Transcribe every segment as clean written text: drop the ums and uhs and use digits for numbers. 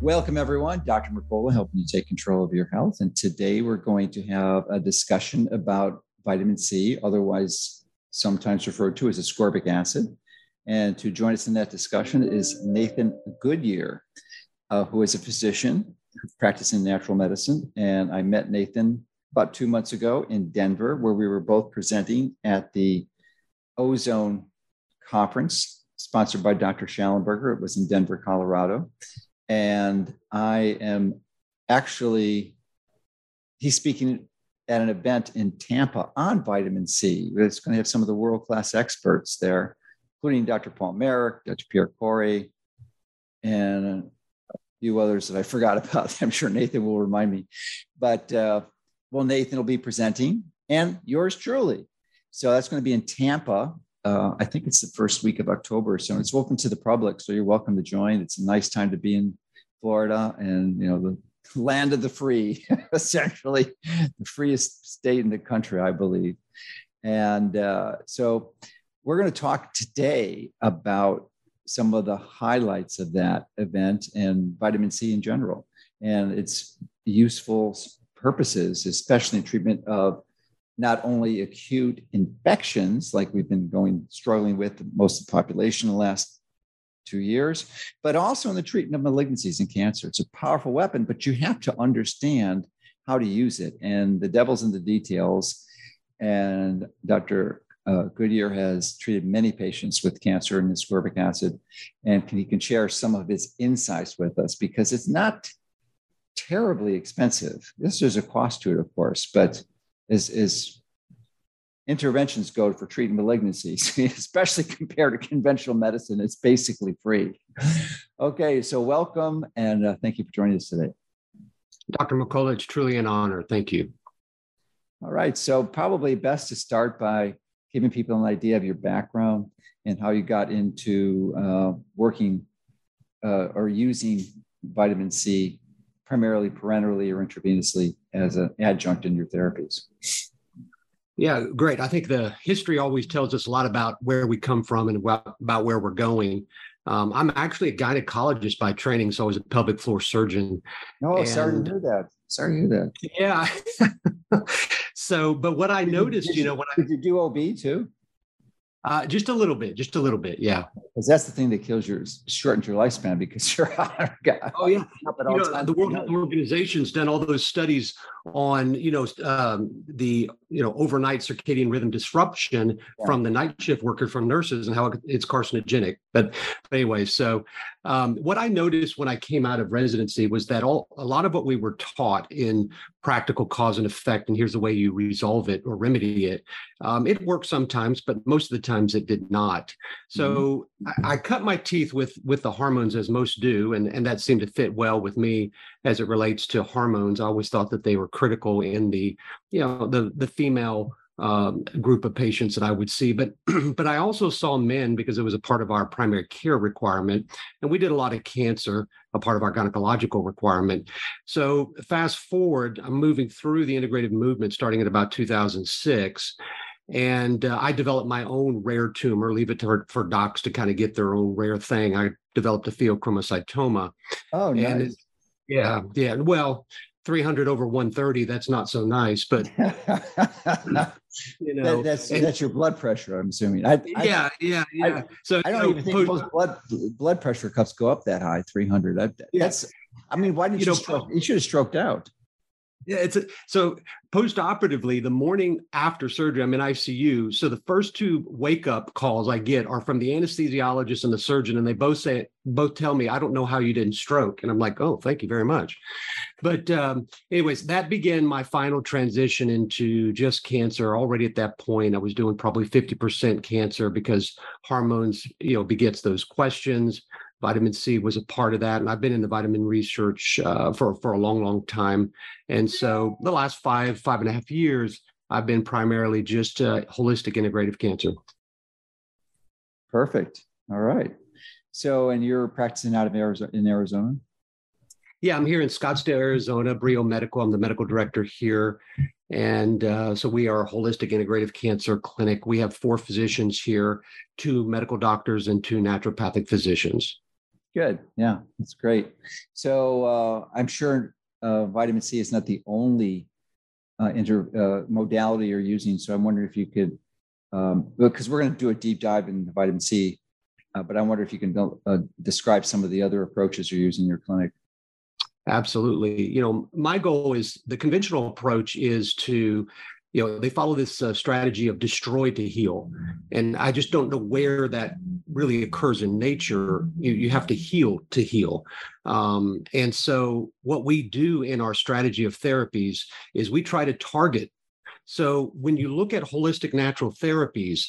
Welcome, everyone. Dr. Mercola helping you take control of your health. And today we're going to have a discussion about vitamin C, otherwise sometimes referred to as ascorbic acid. And to join us in that discussion is Nathan Goodyear, who is a physician practicing natural medicine. And I met Nathan about 2 months ago in Denver, where we were both presenting at the Ozone Conference, sponsored by Dr. Schallenberger. It was in Denver, Colorado. And I am actually, he's speaking at an event in Tampa on vitamin C. It's going to have some of the world-class experts there, including Dr. Paul Merrick, Dr. Pierre Corey, and a few others that I forgot about. I'm sure Nathan will remind me. But, well, Nathan will be presenting, and yours truly. So that's going to be in Tampa. I think it's the first week of October, so it's open to the public. So you're welcome to join. It's a nice time to be in Florida, and you know, the land of the free, essentially the freest state in the country, I believe. And so we're going to talk today about some of the highlights of that event and vitamin C in general, and its useful purposes, especially in treatment of not only acute infections like we've been struggling with most of the population in the last 2 years, but also in the treatment of malignancies and cancer. It's a powerful weapon, but you have to understand how to use it. And the devil's in the details. And Dr. Goodyear has treated many patients with cancer and ascorbic acid, and he can share some of his insights with us because it's not terribly expensive. There's a cost to it, of course, but as interventions go for treating malignancies, especially compared to conventional medicine, it's basically free. Okay, so welcome, and thank you for joining us today. Dr. Mercola, it's truly an honor. Thank you. All right, so probably best to start by giving people an idea of your background and how you got into working or using vitamin C primarily parenterally or intravenously as an adjunct in your therapies. Yeah, great. I think the history always tells us a lot about where we come from and about where we're going. I'm actually a gynecologist by training, so I was a pelvic floor surgeon. Oh, sorry to hear that. Yeah. But what I noticed, did you do OB too? Just a little bit. Yeah. Because that's the thing that shortens your lifespan because you're out of the World Health Organization's done all those studies on, overnight circadian rhythm disruption from the night shift worker, from nurses, and how it's carcinogenic. But anyway, so what I noticed when I came out of residency was that a lot of what we were taught in practical cause and effect, and here's the way you resolve it or remedy it. It worked sometimes, but most of the times it did not. So I cut my teeth with the hormones, as most do, and that seemed to fit well with me as it relates to hormones. I always thought that they were critical in the female group of patients that I would see. But I also saw men because it was a part of our primary care requirement. And we did a lot of cancer, a part of our gynecological requirement. So fast forward, I'm moving through the integrative movement starting at about 2006. And I developed my own rare tumor, leave it for docs to kind of get their own rare thing. I developed a pheochromocytoma. Oh, nice. And yeah. Well, 300 over 130, that's not so nice, but that's your blood pressure, I'm assuming. So I don't even think most blood pressure cuffs go up that high, 300. Why didn't you stroke? You should have stroked out. Yeah, so post-operatively, the morning after surgery, I'm in ICU. So the first two wake-up calls I get are from the anesthesiologist and the surgeon, and they both tell me, I don't know how you didn't stroke. And I'm like, oh, thank you very much. But anyways, that began my final transition into just cancer. Already at that point, I was doing probably 50% cancer because hormones, begets those questions. Vitamin C was a part of that. And I've been in the vitamin research for a long, long time. And so the last five and a half years, I've been primarily just holistic integrative cancer. Perfect. All right. So, and you're practicing out of Arizona? Yeah, I'm here in Scottsdale, Arizona, Brio Medical. I'm the medical director here. And so we are a holistic integrative cancer clinic. We have four physicians here, two medical doctors and two naturopathic physicians. Good. Yeah, that's great. So I'm sure vitamin C is not the only modality you're using. So I'm wondering if you could, because we're going to do a deep dive into vitamin C, but I wonder if you can describe some of the other approaches you're using in your clinic. Absolutely. You know, my goal is the conventional approach is to, you know, they follow this strategy of destroy to heal. And I just don't know where that really occurs in nature. You have to heal. And so what we do in our strategy of therapies is we try to target. So when you look at holistic natural therapies,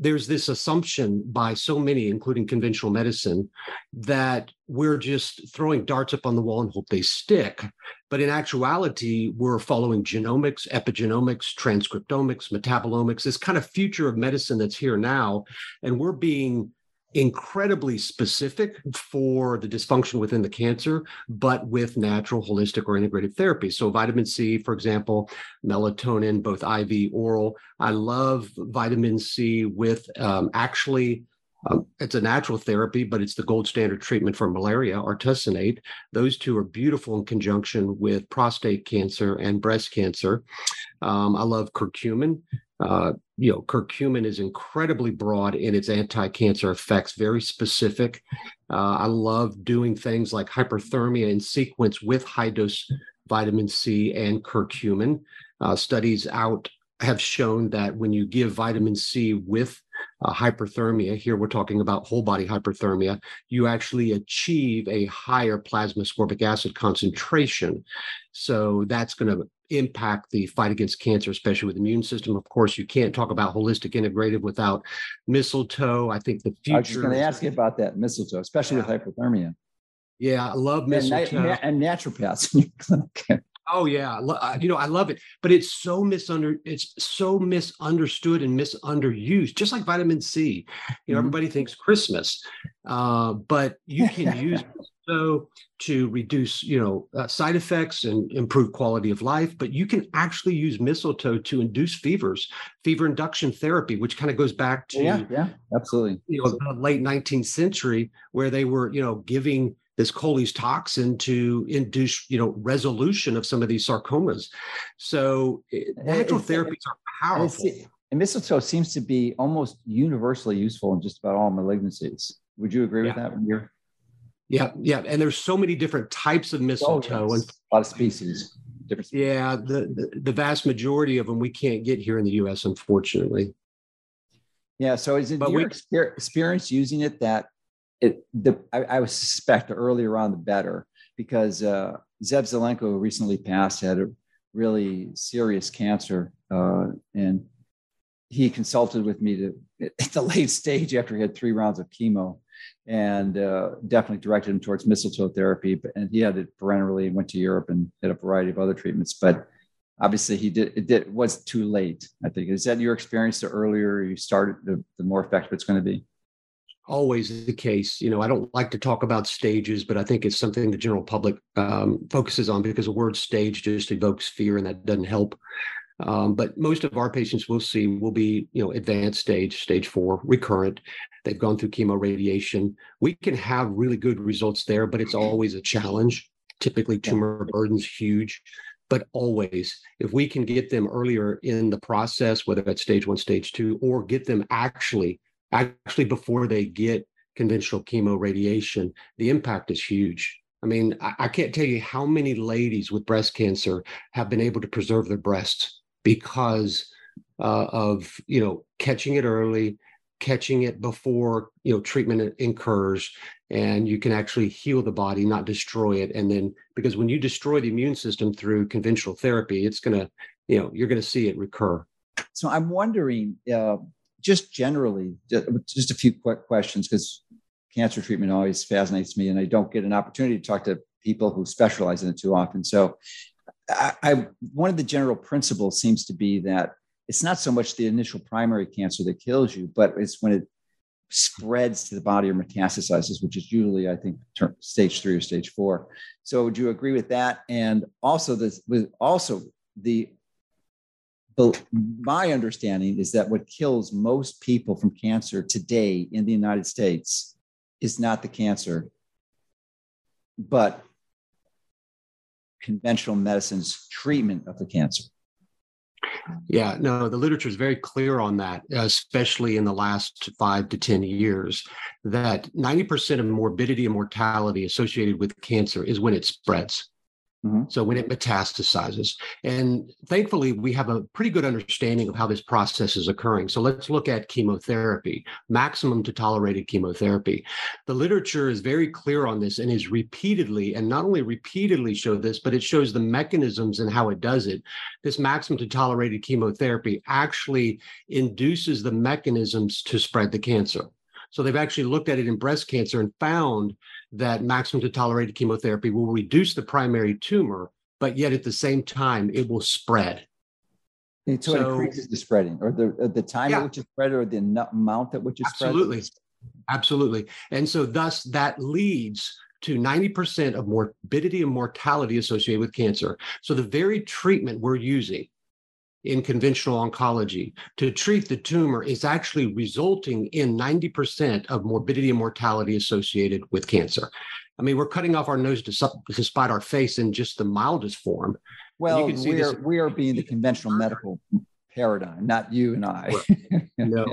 there's this assumption by so many, including conventional medicine, that we're just throwing darts up on the wall and hope they stick. But in actuality, we're following genomics, epigenomics, transcriptomics, metabolomics, this kind of future of medicine that's here now. And we're being incredibly specific for the dysfunction within the cancer, but with natural, holistic, or integrative therapy. So vitamin C, for example, melatonin, both IV, oral. I love vitamin C with it's a natural therapy, but it's the gold standard treatment for malaria, artesunate. Those two are beautiful in conjunction with prostate cancer and breast cancer. I love curcumin. Curcumin is incredibly broad in its anti-cancer effects, very specific. I love doing things like hyperthermia in sequence with high-dose vitamin C and curcumin. Studies out have shown that when you give vitamin C with hyperthermia, here we're talking about whole-body hyperthermia, you actually achieve a higher plasma-ascorbic acid concentration. So that's going to impact the fight against cancer, especially with the immune system. Of course, you can't talk about holistic integrative without mistletoe. I think the future. I was just going to ask you about that mistletoe, especially with hyperthermia. Yeah, I love mistletoe. And naturopaths in your clinic. Oh yeah, I love it, but it's so misunderstood and misunderused, just like vitamin C. Everybody thinks Christmas, but you can use mistletoe to reduce, side effects and improve quality of life. But you can actually use mistletoe to induce fevers, fever induction therapy, which kind of goes back to absolutely, the late 19th century where they were, giving this Coley's toxin to induce, resolution of some of these sarcomas. So natural therapies are powerful. And mistletoe seems to be almost universally useful in just about all malignancies. Would you agree with that? Yeah. And there's so many different types of mistletoe. Oh, yes. And a lot of species. Yeah. The vast majority of them we can't get here in the U.S., unfortunately. Yeah. So is it experience using it that I would suspect the earlier on, the better, because Zev Zelenko, who recently passed, had a really serious cancer, and he consulted with me at the late stage after he had 3 rounds of chemo, and definitely directed him towards mistletoe therapy. And he had it parenterally and went to Europe and did a variety of other treatments. But obviously, it was too late, I think. Is that your experience? The earlier you started, the more effective it's going to be? Always the case. I don't like to talk about stages, but I think it's something the general public focuses on because the word stage just evokes fear, and that doesn't help. But most of our patients we'll see will be, advanced stage, stage 4, recurrent. They've gone through chemo radiation. We can have really good results there, but it's always a challenge. Typically, tumor burden's huge. But always, if we can get them earlier in the process, whether that's stage 1, stage 2, or get them actually before they get conventional chemo radiation, the impact is huge. I mean, I can't tell you how many ladies with breast cancer have been able to preserve their breasts because of, catching it early, catching it before, treatment incurs, and you can actually heal the body, not destroy it. And then, because when you destroy the immune system through conventional therapy, it's going to, you're going to see it recur. So I'm wondering, just generally, just a few quick questions, because cancer treatment always fascinates me, and I don't get an opportunity to talk to people who specialize in it too often. So one of the general principles seems to be that it's not so much the initial primary cancer that kills you, but it's when it spreads to the body or metastasizes, which is usually, I think, stage 3 or stage 4. So would you agree with that? And also my understanding is that what kills most people from cancer today in the United States is not the cancer, but conventional medicine's treatment of the cancer. Yeah, no, the literature is very clear on that, especially in the last 5 to 10 years, that 90% of morbidity and mortality associated with cancer is when it spreads. Mm-hmm. So when it metastasizes. And thankfully, we have a pretty good understanding of how this process is occurring. So let's look at chemotherapy, maximum to tolerated chemotherapy. The literature is very clear on this and is repeatedly, and not only repeatedly show this, but it shows the mechanisms and how it does it. This maximum to tolerated chemotherapy actually induces the mechanisms to spread the cancer. So they've actually looked at it in breast cancer and found that maximum to tolerated chemotherapy will reduce the primary tumor, but yet at the same time, it will spread. And so it increases the spreading, or the time at which it's spread, or the amount at which it's spread. Absolutely. And so thus that leads to 90% of morbidity and mortality associated with cancer. So the very treatment we're using in conventional oncology to treat the tumor is actually resulting in 90% of morbidity and mortality associated with cancer. I mean, we're cutting off our nose to spite our face in just the mildest form. Well, we are being the conventional medical paradigm, not you and I. No.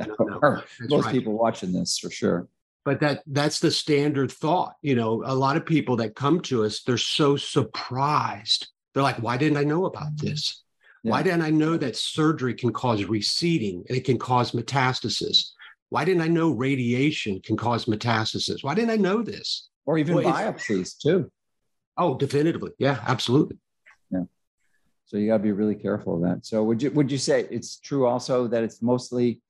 Most people watching this, for sure. But that's the standard thought. You know, a lot of people that come to us, they're so surprised. They're like, why didn't I know about this? Why didn't I know that surgery can cause receding and it can cause metastasis? Why didn't I know radiation can cause metastasis? Why didn't I know this? Or even biopsies too. Oh, definitively. Yeah, absolutely. Yeah. So you got to be really careful of that. So would you say it's true also that it's mostly,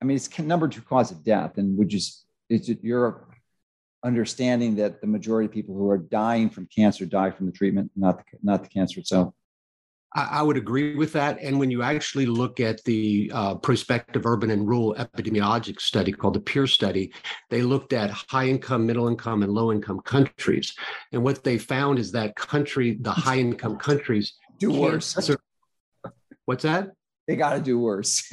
I mean, it's number 2 cause of death. And is it your understanding that the majority of people who are dying from cancer die from the treatment, not the cancer itself? I would agree with that. And when you actually look at the prospective urban and rural epidemiologic study called the PEER study, they looked at high-income, middle-income, and low-income countries. And what they found is that the high-income countries do worse. What's that? They got to do worse.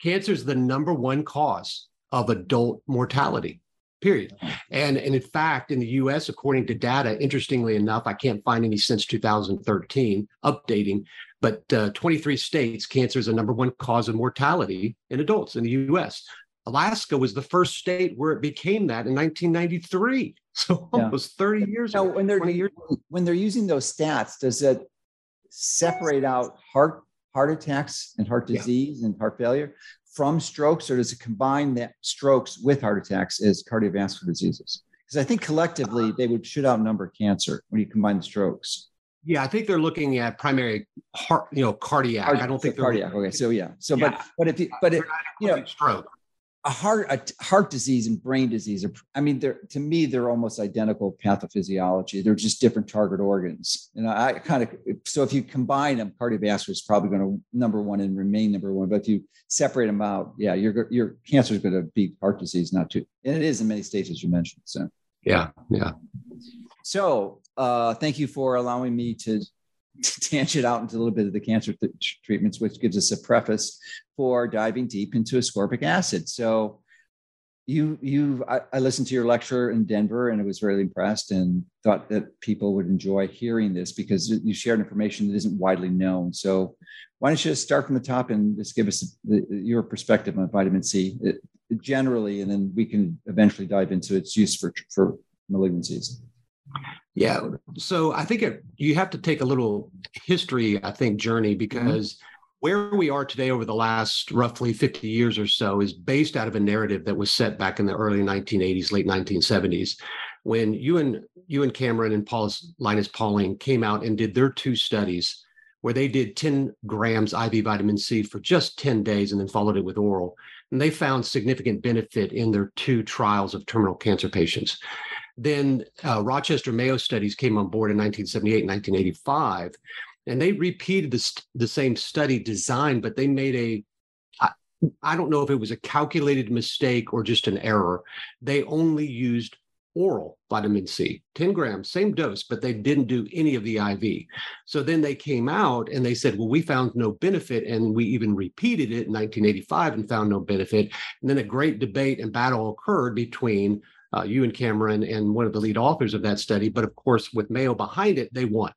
Cancer is the number 1 cause of adult mortality. Period. And in fact, in the U.S., according to data, interestingly enough, I can't find any since 2013 updating, but 23 states, cancer is the number 1 cause of mortality in adults in the U.S. Alaska was the first state where it became that in 1993. So almost 30 years ago. When they're using those stats, does it separate out heart attacks and heart disease and heart failure from strokes, or does it combine that strokes with heart attacks as cardiovascular diseases? Because I think collectively they should outnumber cancer when you combine the strokes. Yeah, I think they're looking at primary heart, cardiac. I don't think cardiac. Okay, so yeah. So, yeah. Stroke. Heart disease and brain disease are, I mean, they're almost identical pathophysiology. They're just different target organs. And so if you combine them, cardiovascular is probably going to number 1 and remain number 1. But if you separate them out, yeah, your cancer is going to beat heart disease, not too. And it is in many states, as you mentioned. So, yeah. So thank you for allowing me to tangent out into a little bit of the cancer treatments, which gives us a preface for diving deep into ascorbic acid. So I listened to your lecture in Denver and I was really impressed and thought that people would enjoy hearing this because you shared information that isn't widely known. So why don't you just start from the top and just give us your perspective on vitamin C generally, and then we can eventually dive into its use for malignancies. Yeah. So I think you have to take a little history, journey, because where we are today over the last roughly 50 years or so is based out of a narrative that was set back in the early 1980s, late 1970s, when Ewan Cameron and Paul Linus Pauling came out and did their 2 studies where they did 10 grams IV vitamin C for just 10 days and then followed it with oral. and they found significant benefit in their two trials of terminal cancer patients. Then Rochester Mayo studies came on board in 1978 and 1985, and they repeated the same study design, but they made I don't know if it was a calculated mistake or just an error. They only used oral vitamin C, 10 grams, same dose, but they didn't do any of the IV. So then they came out and they said, well, we found no benefit. And we even repeated it in 1985 and found no benefit. And then a great debate and battle occurred between Ewan Cameron and one of the lead authors of that study. But of course, with Mayo behind it, they won.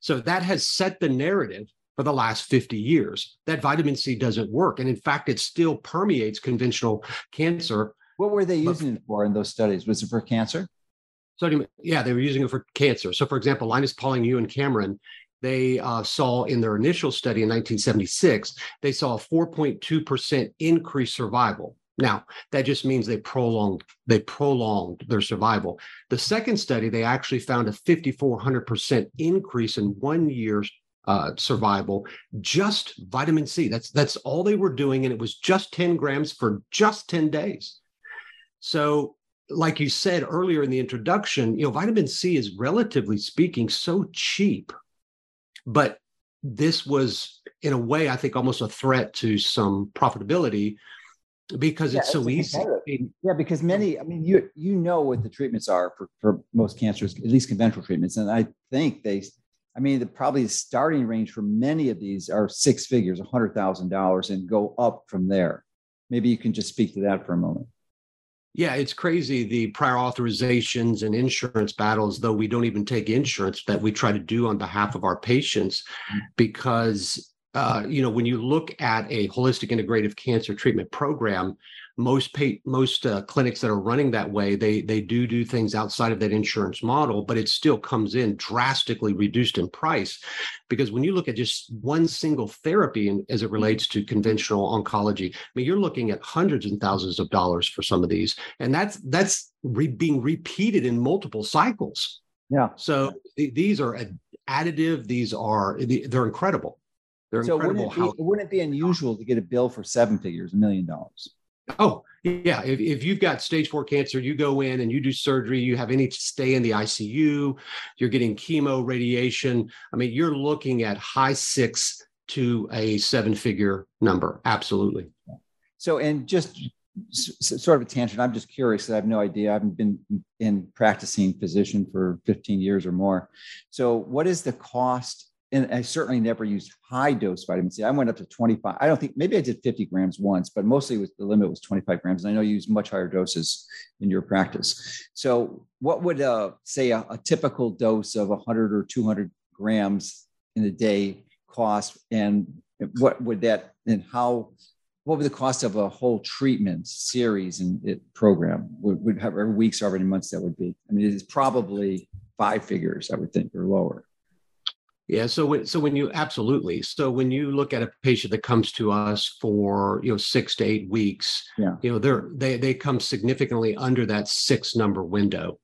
So that has set the narrative for the last 50 years, that vitamin C doesn't work. And in fact, it still permeates conventional cancer. What were they using it for in those studies? Was it for cancer? Sodium, yeah, they were using it for cancer. So for example, Linus Pauling, Ewan Cameron, they saw in their initial study in 1976, they saw a 4.2% increased survival. Now, that just means they prolonged their survival. The second study, they actually found a 5,400% increase in 1 year's survival, just vitamin C. That's all they were doing. And it was just 10 grams for just 10 days. So like you said earlier in the introduction, vitamin C is, relatively speaking, so cheap, but this was in a way, I think, almost a threat to some profitability because it's so easy. Yeah, because many, you know what the treatments are for most cancers, at least conventional treatments. And I think probably the starting range for many of these are six figures, $100,000, and go up from there. Maybe you can just speak to that for a moment. Yeah, it's crazy, the prior authorizations and insurance battles, though we don't even take insurance, that we try to do on behalf of our patients, because when you look at a holistic integrative cancer treatment program, most clinics that are running that way, they do things outside of that insurance model, but it still comes in drastically reduced in price. Because when you look at just one single therapy, and as it relates to conventional oncology, you're looking at hundreds and thousands of dollars for some of these, and that's being repeated in multiple cycles. Yeah. So these are additive. They're incredible. They're so incredible. Wouldn't it be unusual to get a bill for seven figures, $1 million? Oh, yeah. If you've got stage 4 cancer, you go in and you do surgery, you have any stay in the ICU, you're getting chemo, radiation. You're looking at high six to a 7-figure number. Absolutely. So, and just sort of a tangent, I'm just curious, I have no idea. I haven't been in practicing physician for 15 years or more. So what is the cost? And I certainly never used high dose vitamin C. I went up to 25. I don't think, maybe I did 50 grams once, but mostly the limit was 25 grams. And I know you use much higher doses in your practice. So what would say a typical dose of 100 or 200 grams in a day cost? And what would the cost of a whole treatment series and program would have, or weeks, or how many months that would be? It's probably 5 figures, I would think, or lower. Yeah. So when you look at a patient that comes to us for 6 to 8 weeks, they come significantly under that 6 number window.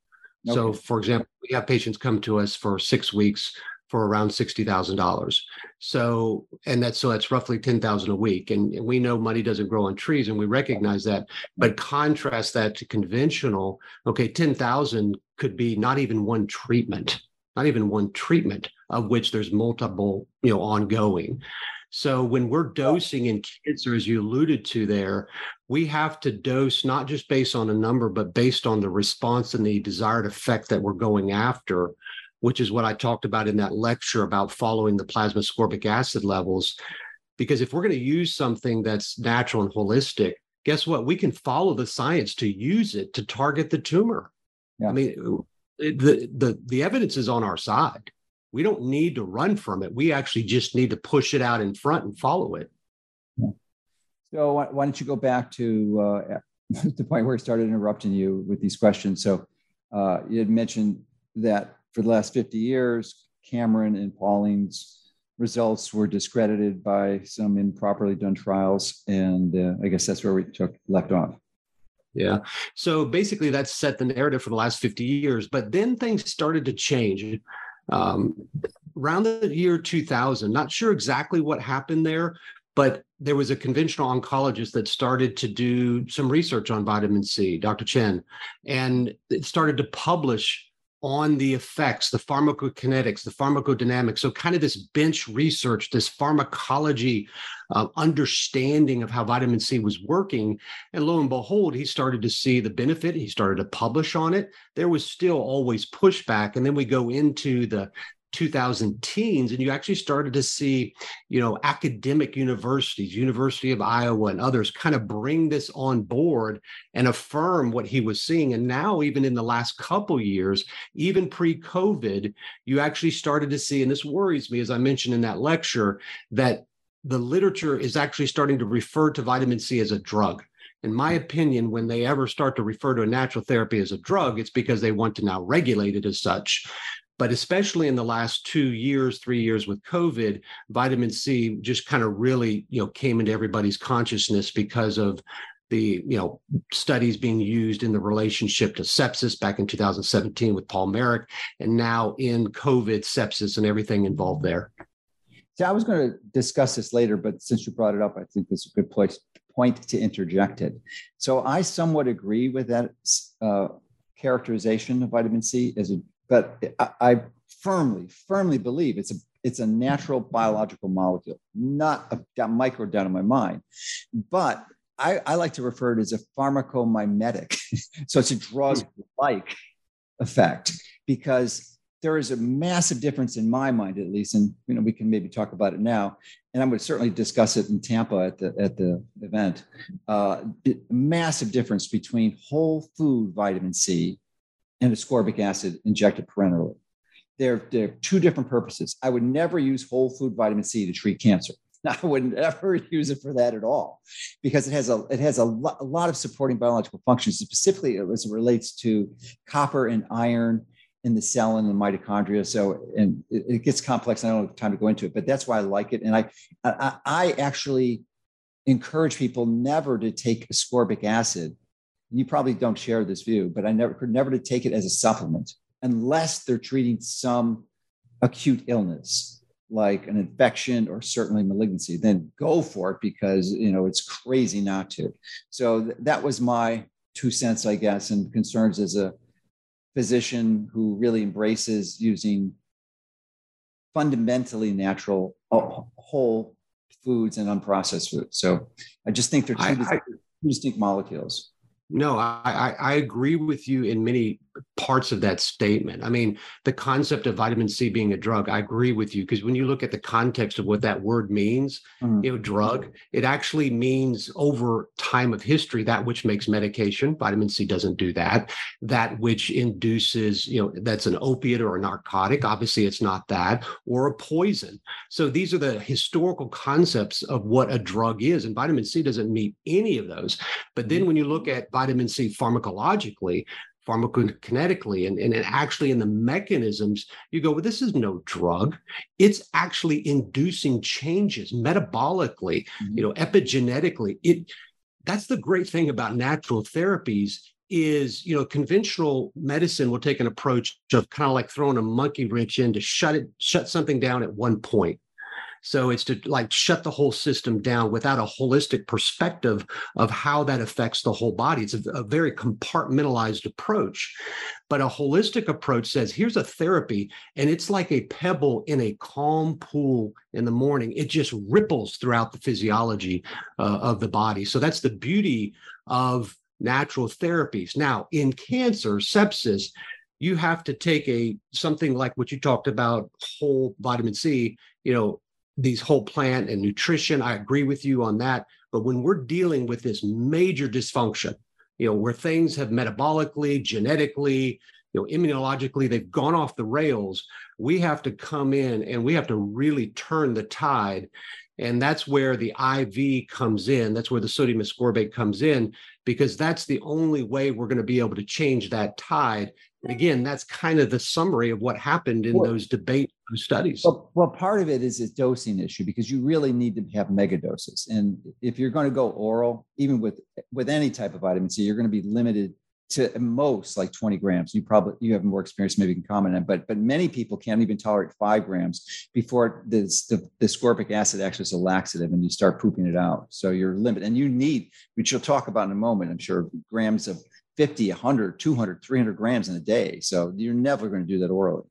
Okay. So for example, we have patients come to us for 6 weeks for around $60,000. So that's roughly $10,000 a week. And we know money doesn't grow on trees, and we recognize that, but contrast that to conventional. Okay. $10,000 could be not even one treatment, of which there's multiple, ongoing. So when we're dosing in cancer, as you alluded to there, we have to dose not just based on a number, but based on the response and the desired effect that we're going after, which is what I talked about in that lecture about following the plasmascorbic acid levels. Because if we're going to use something that's natural and holistic, guess what? We can follow the science to use it to target the tumor. Yeah. The evidence is on our side. We don't need to run from it. We actually just need to push it out in front and follow it. So why don't you go back to the point where I started interrupting you with these questions. So you had mentioned that for the last 50 years, Cameron and Pauling's results were discredited by some improperly done trials. And I guess that's where we left off. Yeah. So basically that's set the narrative for the last 50 years, but then things started to change. Around the year 2000, not sure exactly what happened there, But there was a conventional oncologist that started to do some research on vitamin C, Dr. Chen, and it started to publish on the effects, the pharmacokinetics, the pharmacodynamics. So kind of this bench research, this pharmacology understanding of how vitamin C was working. And lo and behold, he started to see the benefit. He started to publish on it. There was still always pushback. And then we go into the 2010s, and you actually started to see, you know, academic universities, University of Iowa and others kind of bring this on board and affirm what he was seeing. And now, even in the last couple years, even pre-COVID, you actually started to see, and this worries me, as I mentioned in that lecture, that the literature is actually starting to refer to vitamin C as a drug. In my opinion, when they ever start to refer to a natural therapy as a drug, it's because they want to now regulate it as such. But especially in the last 2 years, 3 years with COVID, vitamin C just kind of really, you know, came into everybody's consciousness because of the, you know, studies being used in the relationship to sepsis back in 2017 with Paul Merrick, and now in COVID, sepsis and everything involved there. So I was going to discuss this later, but since you brought it up, I think this is a good point to interject it. So I somewhat agree with that characterization of vitamin C as a, but I firmly believe it's a natural biological molecule, not a micro down in my mind. But I like to refer to it as a pharmacomimetic. So it's a drug-like effect, because there is a massive difference in my mind, at least, and you know we can maybe talk about it now, and I would certainly discuss it in Tampa at the event. Massive difference between whole food vitamin C and ascorbic acid injected parenterally. They're two different purposes. I would never use whole food vitamin C to treat cancer. I wouldn't ever use it for that at all, because it has a lot of supporting biological functions, specifically as it relates to copper and iron in the cell and the mitochondria. So, and it gets complex. I don't have time to go into it, but that's why I like it. And I actually encourage people never to take ascorbic acid. You probably don't share this view, but I never to take it as a supplement unless they're treating some acute illness like an infection or certainly malignancy. Then go for it, because you know it's crazy not to. So that was my 2 cents, I guess, and concerns as a physician who really embraces using fundamentally natural whole foods and unprocessed foods. So I just think they're two distinct molecules. No, I agree with you in many parts of that statement. I mean, the concept of vitamin C being a drug, I agree with you, because when you look at the context of what that word means, you know, drug, it actually means over time of history, that which makes medication. Vitamin C doesn't do that. That which induces, you know, that's an opiate or a narcotic. Obviously, it's not that, or a poison. So these are the historical concepts of what a drug is. And vitamin C doesn't meet any of those. But then when you look at vitamin C pharmacologically, pharmacokinetically, and actually in the mechanisms, you go, well, this is no drug. It's actually inducing changes metabolically, you know, epigenetically. That's the great thing about natural therapies is, you know, conventional medicine will take an approach of kind of like throwing a monkey wrench in to shut something down at one point. So it's to like shut the whole system down without a holistic perspective of how that affects the whole body. It's a very compartmentalized approach, but a holistic approach says, here's a therapy, and it's like a pebble in a calm pool in the morning. It just ripples throughout the physiology of the body. So that's the beauty of natural therapies. Now, in cancer, sepsis, you have to take something like what you talked about, whole vitamin C, you know, these whole plant and nutrition. I agree with you on that. But when we're dealing with this major dysfunction, you know, where things have metabolically, genetically, you know, immunologically, they've gone off the rails, we have to come in and we have to really turn the tide. And that's where the IV comes in. That's where the sodium ascorbate comes in, because that's the only way we're going to be able to change that tide. And again, that's kind of the summary of what happened in those debate studies. Well, part of it is a dosing issue, because you really need to have megadoses. And if you're going to go oral, even with any type of vitamin C, you're going to be limited to most like 20 grams. You have more experience, maybe you can comment on, but many people can't even tolerate 5 grams before the ascorbic acid actually is a laxative and you start pooping it out. So you're limited, and you need, which you'll talk about in a moment, I'm sure, grams of 50, 100, 200, 300 grams in a day. So you're never going to do that orally.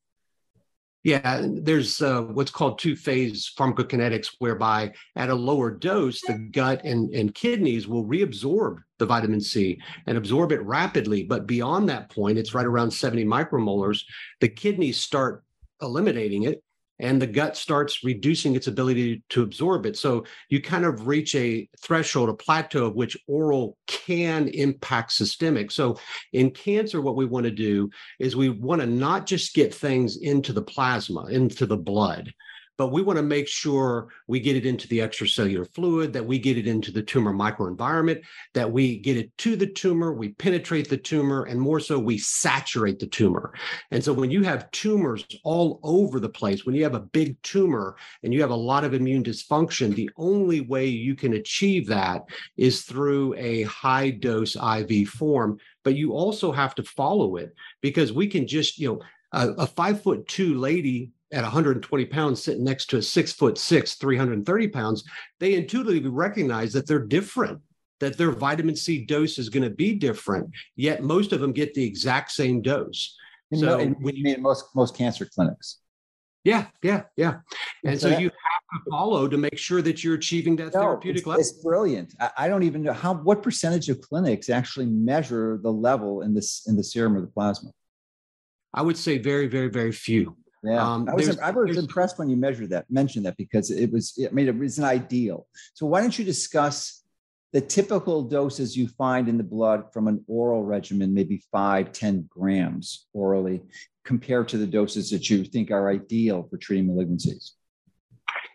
Yeah, there's what's called two-phase pharmacokinetics, whereby at a lower dose, the gut and kidneys will reabsorb the vitamin C and absorb it rapidly. But beyond that point, it's right around 70 micromolars. The kidneys start eliminating it, and the gut starts reducing its ability to absorb it. So you kind of reach a threshold, a plateau of which oral can impact systemic. So in cancer, what we want to do is we want to not just get things into the plasma, into the blood, but we want to make sure we get it into the extracellular fluid, that we get it into the tumor microenvironment, that we get it to the tumor, we penetrate the tumor, and more so, we saturate the tumor. And so when you have tumors all over the place, when you have a big tumor and you have a lot of immune dysfunction, the only way you can achieve that is through a high-dose IV form, but you also have to follow it, because we can just, a 5'2" lady at 120 pounds sitting next to a 6'6", 330 pounds, they intuitively recognize that they're different, that their vitamin C dose is going to be different, yet most of them get the exact same dose. Most cancer clinics. Yeah. And so you have to follow to make sure that you're achieving that therapeutic level. It's brilliant. I don't even know what percentage of clinics actually measure the level in the serum or the plasma. I would say very, very, very few. Yeah, I was impressed when you mentioned that, because it was an ideal. So why don't you discuss the typical doses you find in the blood from an oral regimen, maybe 5, 10 grams orally, compared to the doses that you think are ideal for treating malignancies?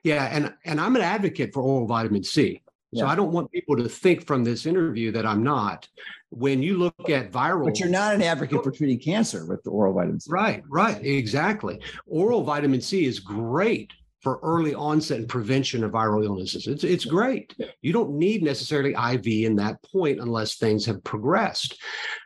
Yeah, and I'm an advocate for oral vitamin C. So yeah. I don't want people to think from this interview that I'm not. When you look at viral... But you're not an advocate for treating cancer with the oral vitamin C. Right, exactly. Oral vitamin C is great for early onset and prevention of viral illnesses. It's great. You don't need necessarily IV in that point unless things have progressed.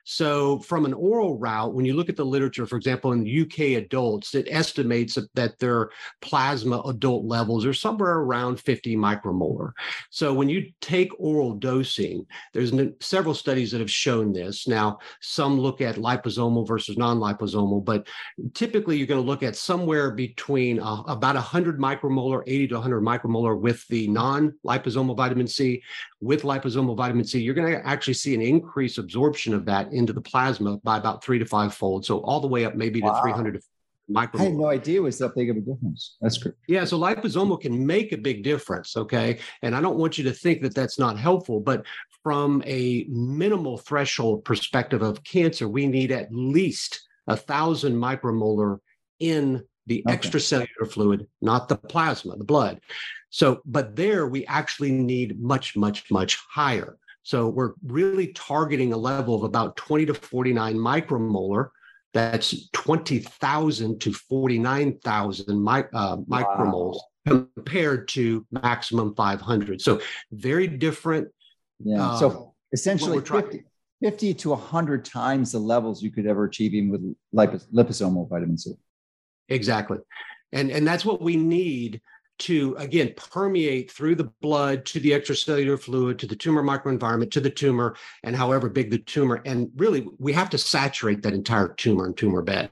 So from an oral route, when you look at the literature, for example, in UK adults, it estimates that their plasma adult levels are somewhere around 50 micromolar. So when you take oral dosing, there's several studies that have shown this. Now, some look at liposomal versus non-liposomal, but typically you're going to look at somewhere between about 100 micromolar, 80 to 100 micromolar with the non-liposomal vitamin C. With liposomal vitamin C, you're going to actually see an increased absorption of that into the plasma by about 3 to 5-fold. So all the way up maybe to 300 micromolar. I had no idea it was that big of a difference. That's great. Yeah, so liposomal can make a big difference, okay? And I don't want you to think that that's not helpful, but from a minimal threshold perspective of cancer, we need at least 1,000 micromolar in the extracellular fluid, not the plasma, the blood. So, but there we actually need much, much, much higher. So we're really targeting a level of about 20 to 49 micromolar. That's 20,000 to 49,000 micromoles compared to maximum 500. So very different. Yeah. So essentially 50 to 100 times the levels you could ever achieve even with liposomal vitamin C. Exactly. And that's what we need to, again, permeate through the blood to the extracellular fluid, to the tumor microenvironment, to the tumor, and however big the tumor. And really, we have to saturate that entire tumor and tumor bed.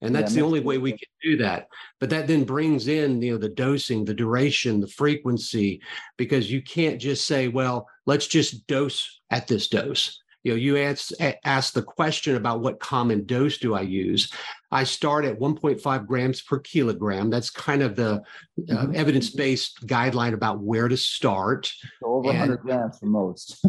And that's the only way we can do that. But that then brings in, the dosing, the duration, the frequency, because you can't just say, well, let's just dose at this dose. You asked the question about what common dose do I use. I start at 1.5 grams per kilogram. That's kind of the evidence-based guideline about where to start. So over 100 grams for most.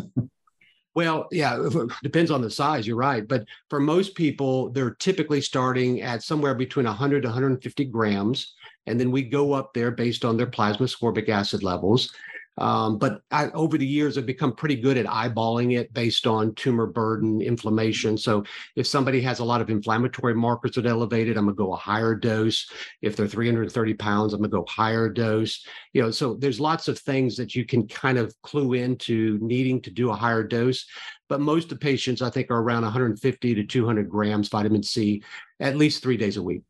Well, yeah, it depends on the size. You're right. But for most people, they're typically starting at somewhere between 100 to 150 grams. And then we go up there based on their plasma ascorbic acid levels. But over the years, I've become pretty good at eyeballing it based on tumor burden, inflammation. So if somebody has a lot of inflammatory markers that are elevated, I'm going to go a higher dose. If they're 330 pounds, I'm going to go higher dose. You know, so there's lots of things that you can kind of clue into needing to do a higher dose. But most of the patients, I think, are around 150 to 200 grams vitamin C, at least 3 days a week.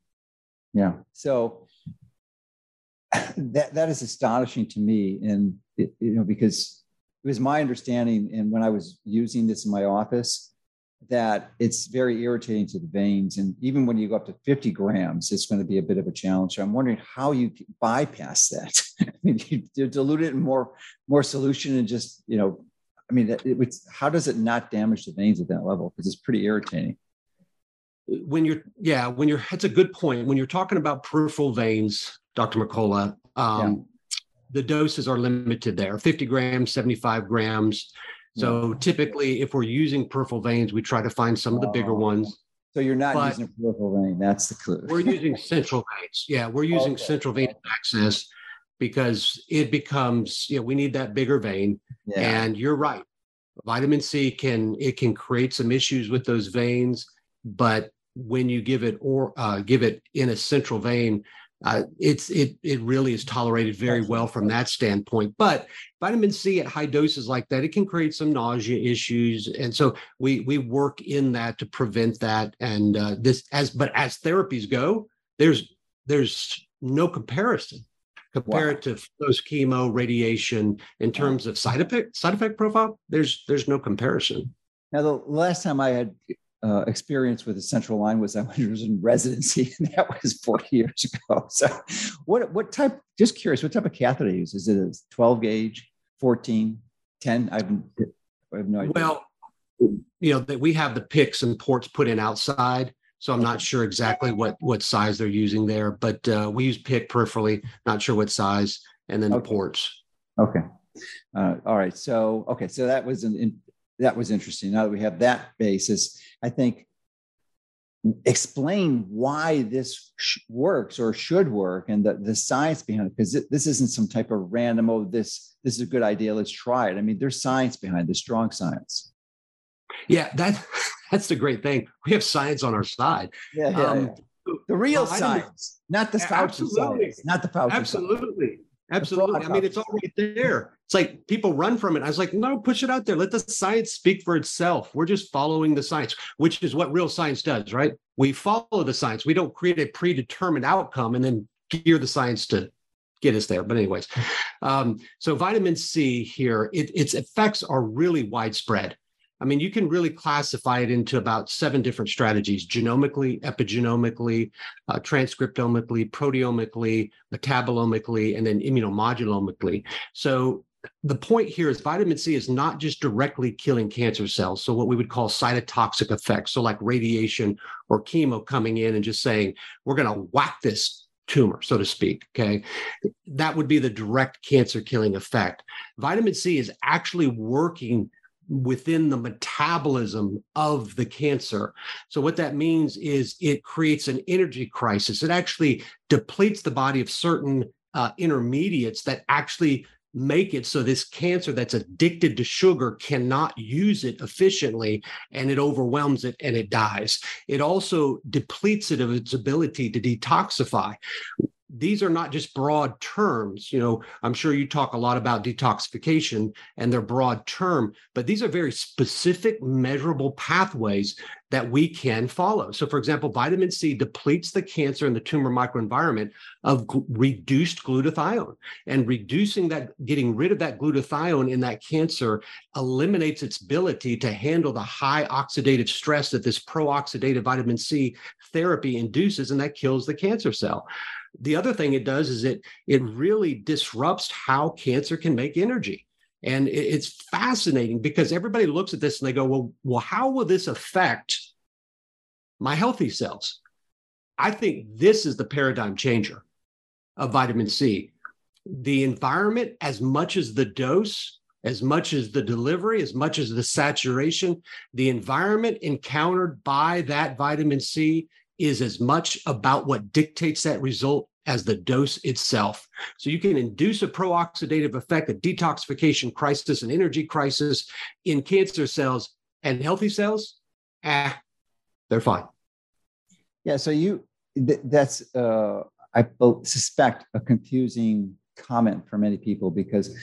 Yeah. So that is astonishing to me. And it, you know, because it was my understanding, and when I was using this in my office, that it's very irritating to the veins. And even when you go up to 50 grams, it's going to be a bit of a challenge. So I'm wondering how you bypass that. I mean, you dilute it in more solution and just, you know, I mean, how does it not damage the veins at that level? Because it's pretty irritating. That's a good point. When you're talking about peripheral veins, Dr. Mercola, the doses are limited there, 50 grams, 75 grams. So typically, if we're using peripheral veins, we try to find some of the bigger ones. So you're not using a peripheral vein. That's the clue. We're using central veins. Yeah, we're using central venous access because it becomes, you know, we need that bigger vein. Yeah. And you're right. Vitamin C can create some issues with those veins, but when you give it in a central vein, it really is tolerated very well from that standpoint. But vitamin C at high doses like that, it can create some nausea issues, and so we work in that to prevent that. And as therapies go, there's no comparison. Comparative those chemo, radiation in terms of side effect profile, there's no comparison. Now, the last time I had experience with the central line was I was in residency, and that was 40 years ago. So what type of catheter you use? Is it a 12 gauge, 14, 10? I have no idea. Well, you know, that we have the picks and ports put in outside. So I'm not sure exactly what size they're using there, but we use PIC peripherally, not sure what size, and then the ports. Okay. All right. So, so that was that was interesting. Now that we have that basis, I think explain why this works or should work and the science behind it, because this isn't some type of random, this is a good idea, let's try it. I mean, there's science behind this, strong science. Yeah, that's the great thing. We have science on our side. Yeah. The real science, not the Fauci science, not the Fauci. Absolutely. I mean, it's all right there. It's like people run from it. I was like, no, push it out there. Let the science speak for itself. We're just following the science, which is what real science does, right? We follow the science. We don't create a predetermined outcome and then gear the science to get us there. But anyways, so vitamin C here, its effects are really widespread. I mean, you can really classify it into about 7 different strategies: genomically, epigenomically, transcriptomically, proteomically, metabolomically, and then immunomodulomically. So the point here is vitamin C is not just directly killing cancer cells. So what we would call cytotoxic effects. So like radiation or chemo coming in and just saying, we're going to whack this tumor, so to speak. Okay. That would be the direct cancer killing effect. Vitamin C is actually working within the metabolism of the cancer. So what that means is it creates an energy crisis. It actually depletes the body of certain intermediates that actually make it so this cancer that's addicted to sugar cannot use it efficiently, and it overwhelms it and it dies. It also depletes it of its ability to detoxify. These are not just broad terms. You know, I'm sure you talk a lot about detoxification and they're broad term, but these are very specific, measurable pathways that we can follow. So for example, vitamin C depletes the cancer in the tumor microenvironment of reduced glutathione, and getting rid of that glutathione in that cancer eliminates its ability to handle the high oxidative stress that this pro-oxidative vitamin C therapy induces, and that kills the cancer cell. The other thing it does is it really disrupts how cancer can make energy. And it's fascinating because everybody looks at this and they go, well, how will this affect my healthy cells? I think this is the paradigm changer of vitamin C. The environment, as much as the dose, as much as the delivery, as much as the saturation, the environment encountered by that vitamin C is as much about what dictates that result as the dose itself. So you can induce a pro-oxidative effect, a detoxification crisis, an energy crisis in cancer cells, and healthy cells, they're fine. Yeah, so that's, I suspect, a confusing comment for many people, because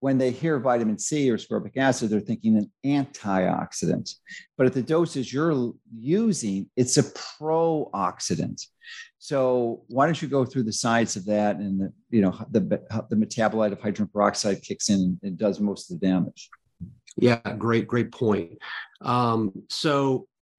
when they hear vitamin C or ascorbic acid, they're thinking an antioxidant. But at the doses you're using, it's a pro-oxidant. So why don't you go through the science of that and the metabolite of hydrogen peroxide kicks in and does most of the damage. Yeah, great point.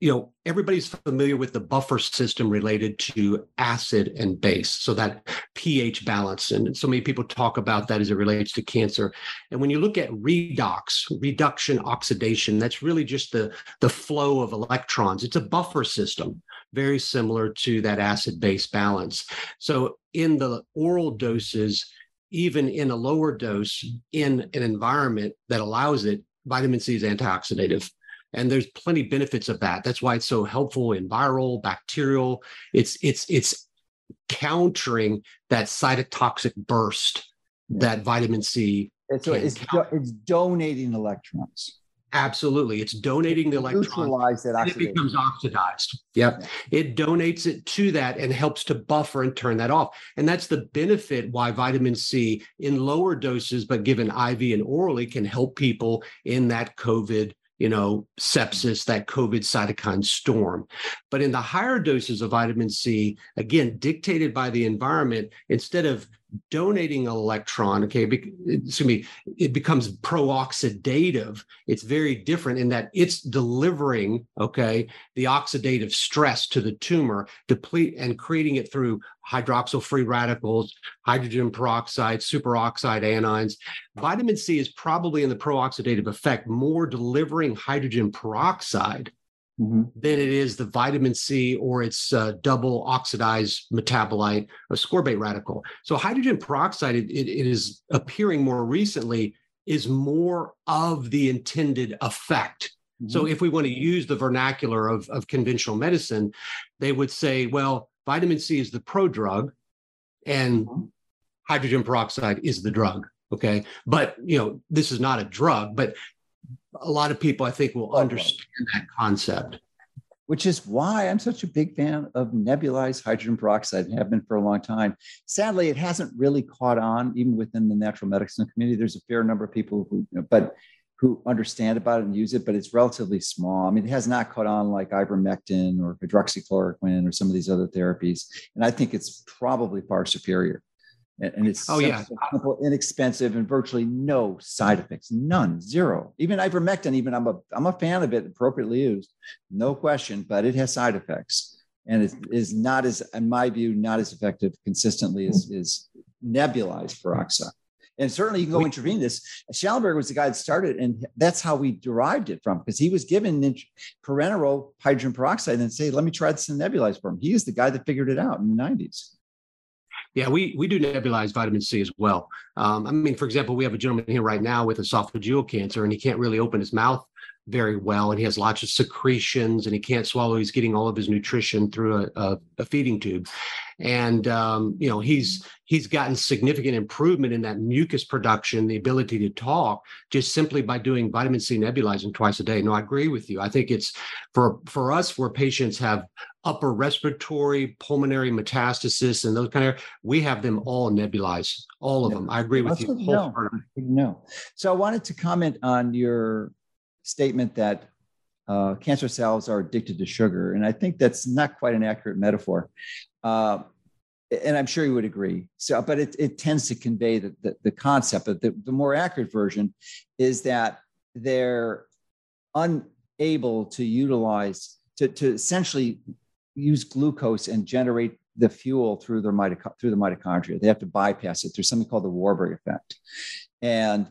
So everybody's familiar with the buffer system related to acid and base, so that pH balance. And so many people talk about that as it relates to cancer. And when you look at redox, reduction, oxidation, that's really just the flow of electrons. It's a buffer system, very similar to that acid-base balance. So in the oral doses, even in a lower dose, in an environment that allows it, vitamin C is antioxidative. And there's plenty of benefits of that. That's why it's so helpful in viral, bacterial. It's countering that cytotoxic burst that vitamin C. It's donating electrons. Absolutely. It's donating the electrons. It becomes oxidized. Yep. Yeah. It donates it to that and helps to buffer and turn that off. And that's the benefit why vitamin C in lower doses, but given IV and orally, can help people in that COVID sepsis, that COVID cytokine storm. But in the higher doses of vitamin C, again, dictated by the environment, instead of donating an electron, it becomes pro-oxidative. It's very different in that it's delivering, the oxidative stress to the tumor, deplete and creating it through hydroxyl free radicals, hydrogen peroxide, superoxide anions. Vitamin C is probably in the pro-oxidative effect more delivering hydrogen peroxide than it is the vitamin C or its double oxidized metabolite, ascorbate radical. So hydrogen peroxide, it is appearing more recently, is more of the intended effect. Mm-hmm. So if we want to use the vernacular of conventional medicine, they would say, well, vitamin C is the prodrug and hydrogen peroxide is the drug, okay? But, this is not a drug, but a lot of people, I think, will understand that concept. Which is why I'm such a big fan of nebulized hydrogen peroxide and have been for a long time. Sadly, it hasn't really caught on, even within the natural medicine community. There's a fair number of people who understand about it and use it, but it's relatively small. I mean, it has not caught on like ivermectin or hydroxychloroquine or some of these other therapies. And I think it's probably far superior. And it's simple, inexpensive, and virtually no side effects, none, zero. Even ivermectin, I'm a fan of it, appropriately used, no question, but it has side effects. And it is not as, in my view, not as effective consistently as is nebulized peroxide. And certainly you can go intervene this. Schallenberger was the guy that started, and that's how we derived it from, because he was given parenteral hydrogen peroxide and say, let me try this in nebulized form. He is the guy that figured it out in the 90s. Yeah, we do nebulize vitamin C as well. For example, we have a gentleman here right now with esophageal cancer, and he can't really open his mouth very well, and he has lots of secretions, and he can't swallow. He's getting all of his nutrition through a feeding tube, and he's gotten significant improvement in that mucus production, the ability to talk, just simply by doing vitamin C nebulizing twice a day. No, I agree with you. I think it's for us where patients have upper respiratory, pulmonary metastasis, and those we have them all nebulized, all of them. I agree with you. No. So I wanted to comment on your statement that cancer cells are addicted to sugar. And I think that's not quite an accurate metaphor. And I'm sure you would agree. So, but it tends to convey the concept, but the more accurate version is that they're unable to utilize, to essentially use glucose and generate the fuel through through the mitochondria. They have to bypass it through something called the Warburg effect. And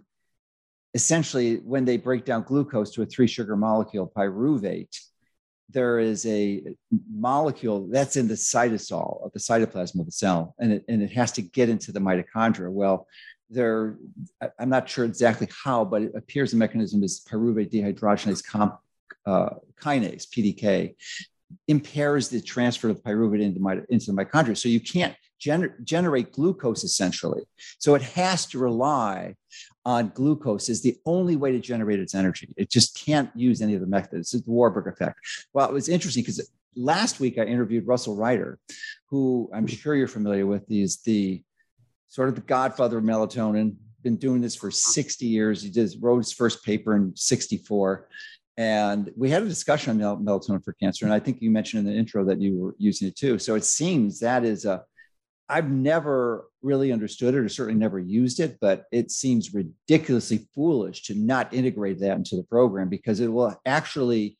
essentially, when they break down glucose to a 3-sugar molecule, pyruvate, there is a molecule that's in the cytosol of the cytoplasm of the cell, and it has to get into the mitochondria. Well, I'm not sure exactly how, but it appears the mechanism is pyruvate dehydrogenase kinase, PDK. impairs the transfer of pyruvate into the mitochondria. So you can't generate glucose essentially. So it has to rely on glucose as the only way to generate its energy. It just can't use any of the methods. It's the Warburg effect. Well, it was interesting because last week I interviewed Russell Ryder, who I'm sure you're familiar with. He's the sort of the godfather of melatonin, been doing this for 60 years. He wrote his first paper in 64. And we had a discussion on melatonin for cancer. And I think you mentioned in the intro that you were using it too. So it seems that is I've never really understood it or certainly never used it, but it seems ridiculously foolish to not integrate that into the program because it will actually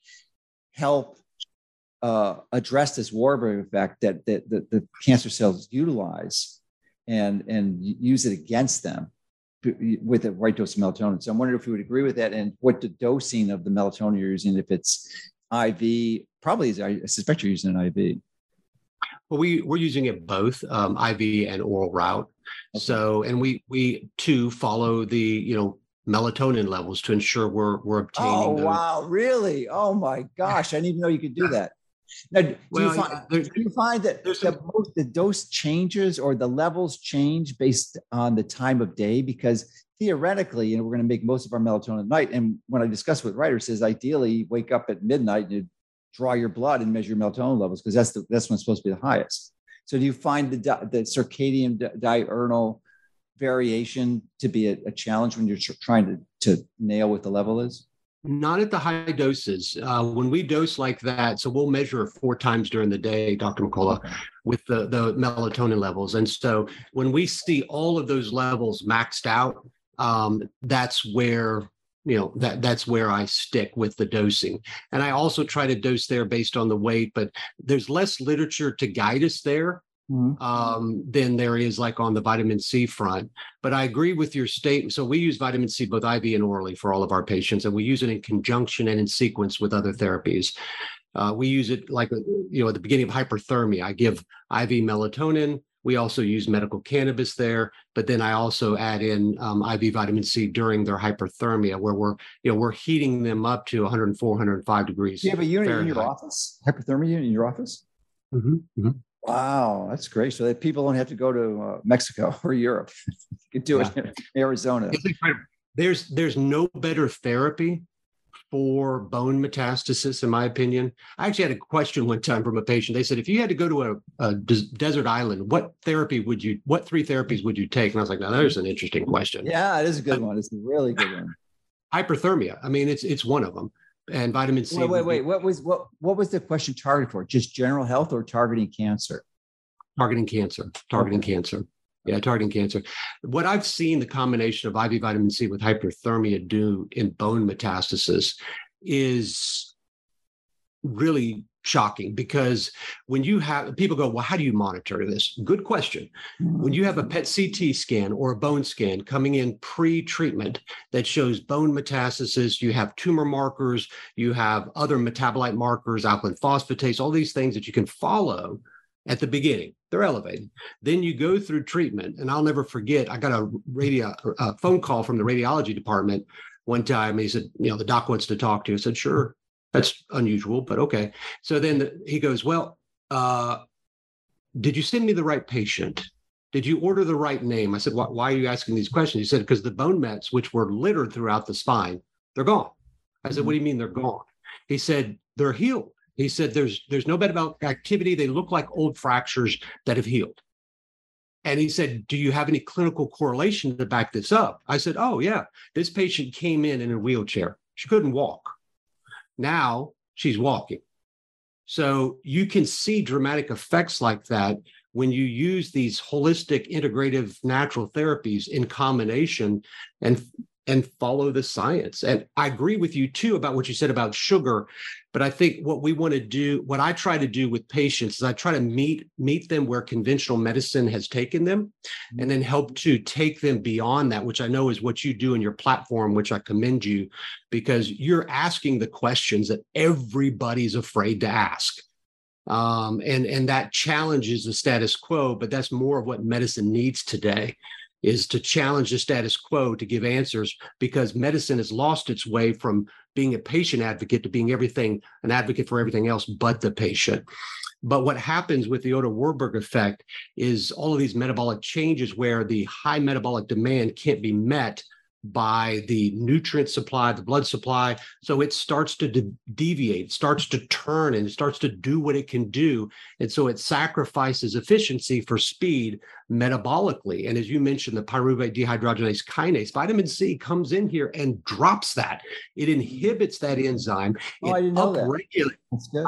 help address this Warburg effect that the cancer cells utilize and use it against them with the right dose of melatonin. So I'm wondering if you would agree with that and what the dosing of the melatonin you're using, if it's IV, probably is, I suspect you're using an IV. Well, we're using it both IV and oral route. Okay. So, and we too follow the, melatonin levels to ensure we're obtaining. Oh, those. Wow. Really? Oh my gosh. I didn't even know you could do that. Now, do you find that the dose changes or the levels change based on the time of day? Because theoretically, we're going to make most of our melatonin at night. And when I discuss with writers, says ideally you wake up at midnight and you draw your blood and measure melatonin levels because that's when it's supposed to be the highest. So do you find the circadian diurnal variation to be a challenge when you're trying to nail what the level is? Not at the high doses. When we dose like that, so we'll measure 4 times during the day, Dr. Mercola, with the melatonin levels. And so when we see all of those levels maxed out, that's where that's where I stick with the dosing. And I also try to dose there based on the weight, but there's less literature to guide us there than there is like on the vitamin C front. But I agree with your statement. So we use vitamin C both IV and orally for all of our patients, and we use it in conjunction and in sequence with other therapies. We use it like, at the beginning of hyperthermia, I give IV melatonin. We also use medical cannabis there, but then I also add in IV vitamin C during their hyperthermia, where we're heating them up to 104, 105 degrees. Do you have a unit Fahrenheit in your office? Hyperthermia unit in your office? Mm-hmm, mm-hmm. Wow, that's great. So that people don't have to go to Mexico or Europe. You can do it in Arizona. There's no better therapy for bone metastasis, in my opinion. I actually had a question one time from a patient. They said, if you had to go to a desert island, what 3 therapies would you take? And I was like, now there's an interesting question. Yeah, it is a good one. It's a really good one. Hyperthermia. I mean, it's one of them. And vitamin C. Wait. What was the question targeted for? Just general health or targeting cancer? Targeting cancer. Yeah, targeting cancer. What I've seen the combination of IV vitamin C with hyperthermia do in bone metastasis is really shocking, because when you have people go, well, how do you monitor this? Good question. When you have a PET CT scan or a bone scan coming in pre-treatment that shows bone metastasis, you have tumor markers, you have other metabolite markers, alkaline phosphatase, all these things that you can follow at the beginning. They're elevated. Then you go through treatment, and I'll never forget, I got a phone call from the radiology department one time. He said, the doc wants to talk to you. I said, sure. That's unusual, but okay. So then he goes, well, did you send me the right patient? Did you order the right name? I said, why are you asking these questions? He said, because the bone mets, which were littered throughout the spine, they're gone. I said, what do you mean they're gone? He said, they're healed. He said, there's no metabolic activity. They look like old fractures that have healed. And he said, do you have any clinical correlation to back this up? I said, oh, yeah. This patient came in a wheelchair. She couldn't walk. Now she's walking. So you can see dramatic effects like that when you use these holistic, integrative, natural therapies in combination and follow the science. And I agree with you too about what you said about sugar, but I think what we want to do, what I try to do with patients is I try to meet them where conventional medicine has taken them, and then help to take them beyond that, which I know is what you do in your platform, which I commend you, because you're asking the questions that everybody's afraid to ask. And that challenges the status quo, but that's more of what medicine needs today. is to challenge the status quo to give answers, because medicine has lost its way from being a patient advocate to being everything, an advocate for everything else but the patient. But what happens with the Warburg effect is all of these metabolic changes where the high metabolic demand can't be met by the nutrient supply, the blood supply. So it starts to deviate, starts to turn, and it starts to do what it can do. And so it sacrifices efficiency for speed metabolically. And as you mentioned, the pyruvate dehydrogenase kinase, vitamin C comes in here and drops that. It inhibits that enzyme. Oh, I didn't know that. That's good.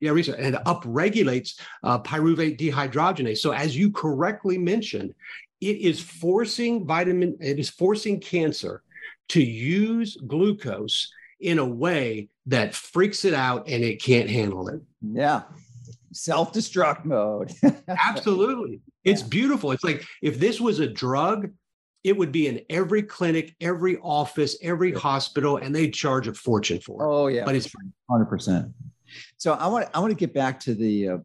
Yeah, research, and it upregulates pyruvate dehydrogenase. So as you correctly mentioned, it is forcing cancer to use glucose in a way that freaks it out and it can't handle it. Yeah. Self-destruct mode. Absolutely. It's beautiful. It's like if this was a drug, it would be in every clinic, every office, every hospital, and they charge a fortune for it. Oh, yeah. But it's 100%. So I want to get back to the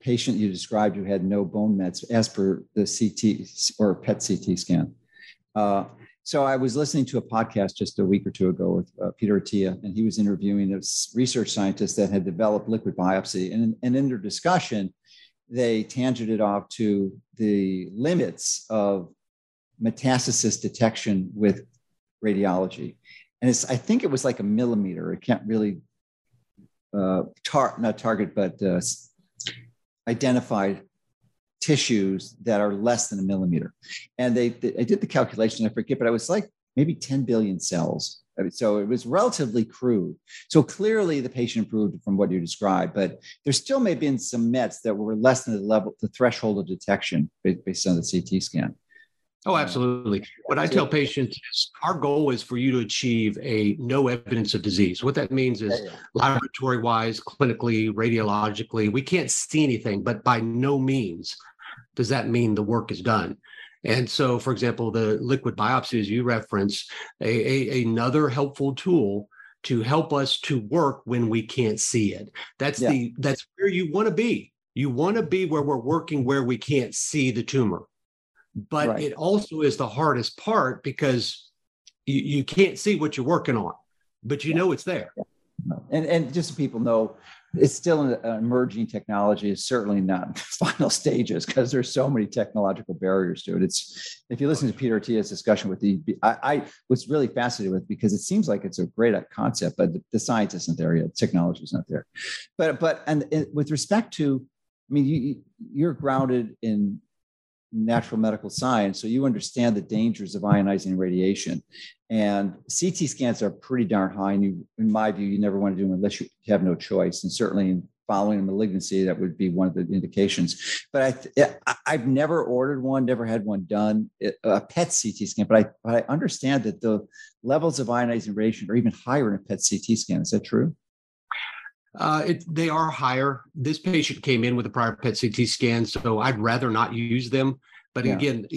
patient you described who had no bone mets as per the CT or PET CT scan. So I was listening to a podcast just a week or two ago with Peter Attia, and he was interviewing a research scientist that had developed liquid biopsy. And in their discussion, they tangented off to the limits of metastasis detection with radiology. And I think it was like a millimeter. It can't really identify tissues that are less than a millimeter. And I did the calculation, I forget, but it was like maybe 10 billion cells. I mean, so it was relatively crude. So clearly the patient improved from what you described, but there still may have been some mets that were less than the threshold of detection based on the CT scan. Oh, absolutely. What I tell patients is our goal is for you to achieve a no evidence of disease. What that means is laboratory-wise, clinically, radiologically, we can't see anything, but by no means does that mean the work is done. And so, for example, the liquid biopsy, as you reference, another helpful tool to help us to work when we can't see it. That's where you want to be. You want to be where we're working, where we can't see the tumor. But It also is the hardest part because you can't see what you're working on, but you know it's there. Yeah. And just so people know, it's still an emerging technology. It's certainly not in final stages because there's so many technological barriers to it. If you listen to Peter Attia's discussion with the, I was really fascinated with because it seems like it's a great concept, but the science isn't there yet. Technology is not there. But with respect to, I mean, you're grounded in natural medical science, so you understand the dangers of ionizing radiation, and CT scans are pretty darn high. And in my view, you never want to do them unless you have no choice. And certainly, following a malignancy, that would be one of the indications. But I've never ordered one, never had one done, a PET CT scan. But I understand that the levels of ionizing radiation are even higher in a PET CT scan. Is that true? They are higher. This patient came in with a prior PET CT scan, so I'd rather not use them. But again,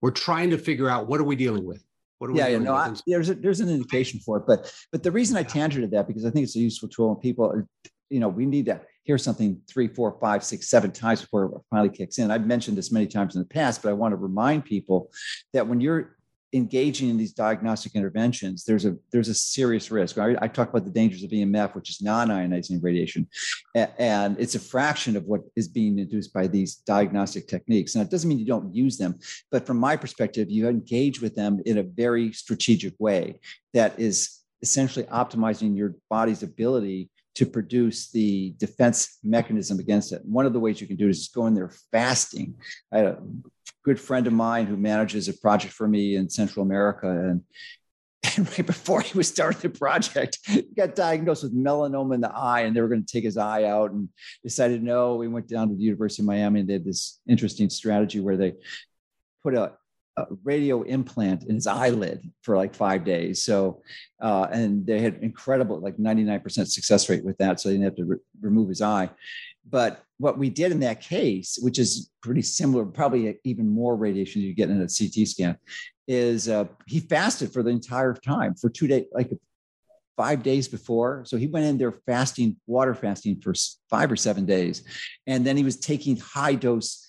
we're trying to figure out what are we dealing with. What are we dealing with? There's an indication for it, but the reason I tangented that because I think it's a useful tool, and people, we need to hear something 3, 4, 5, 6, 7 times before it finally kicks in. I've mentioned this many times in the past, but I want to remind people that when you're engaging in these diagnostic interventions, there's a serious risk. I talk about the dangers of EMF, which is non-ionizing radiation, and it's a fraction of what is being induced by these diagnostic techniques. Now, it doesn't mean you don't use them, but from my perspective, you engage with them in a very strategic way that is essentially optimizing your body's ability to produce the defense mechanism against it. And one of the ways you can do it is go in there fasting. I had a good friend of mine who manages a project for me in Central America. And right before he was starting the project, he got diagnosed with melanoma in the eye, and they were going to take his eye out, and decided, no, we went down to the University of Miami, and they had this interesting strategy where they put a radio implant in his eyelid for like 5 days. So, and they had incredible, like 99% success rate with that. So they didn't have to remove his eye. But what we did in that case, which is pretty similar, probably even more radiation you get in a CT scan, is he fasted for the entire time for 2 days, like 5 days before. So he went in there fasting, water fasting for 5 or 7 days. And then he was taking high dose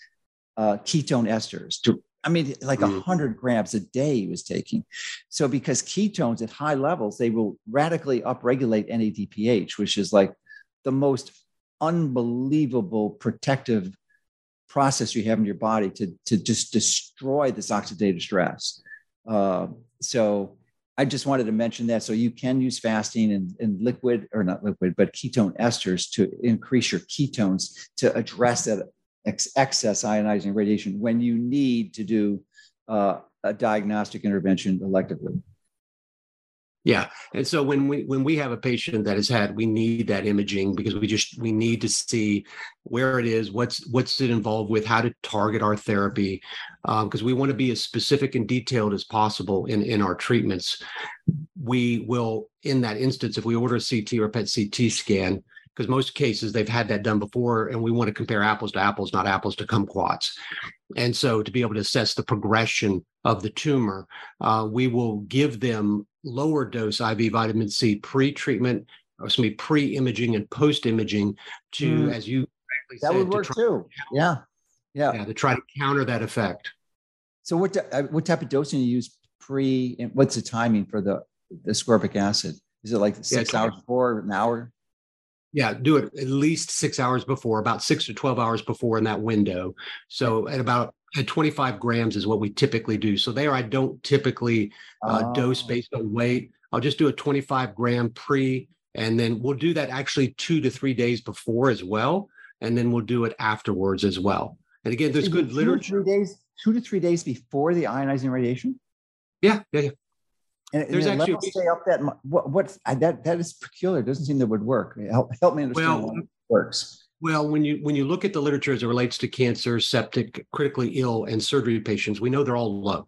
ketone esters. I mean, like 100 grams a day he was taking. So because ketones at high levels, they will radically upregulate NADPH, which is like the most unbelievable protective process you have in your body to just destroy this oxidative stress. So I just wanted to mention that. So you can use fasting and liquid, or not liquid, but ketone esters to increase your ketones to address that excess ionizing radiation when you need to do a diagnostic intervention electively. Yeah. And so when we have a patient that has had, we need that imaging because we need to see where it is, what's it involved with, how to target our therapy, because we want to be as specific and detailed as possible in our treatments. We will, in that instance, if we order a CT or a PET CT scan, because most cases they've had that done before, and we want to compare apples to apples, not apples to kumquats. And so to be able to assess the progression of the tumor, we will give them lower dose IV vitamin C pre-treatment, or excuse me, pre-imaging and post-imaging to, as you correctly said, that would work too. Yeah, to try to counter that effect. So what type of dosing do you use pre, and what's the timing for the ascorbic acid? Is it like 6 hours before, an hour? Yeah, do it at least 6 hours before, about 6 to 12 hours before in that window. So at 25 grams is what we typically do. So there, I don't typically dose based on weight. I'll just do a 25 gram pre, and then we'll do that actually 2 to 3 days before as well. And then we'll do it afterwards as well. And again, there's good literature. 2 to 3 days before the ionizing radiation? Yeah. And there's actually stay up that that is peculiar. It doesn't seem that would work. Help me understand how it works. Well, when you look at the literature as it relates to cancer, septic, critically ill, and surgery patients, we know they're all low.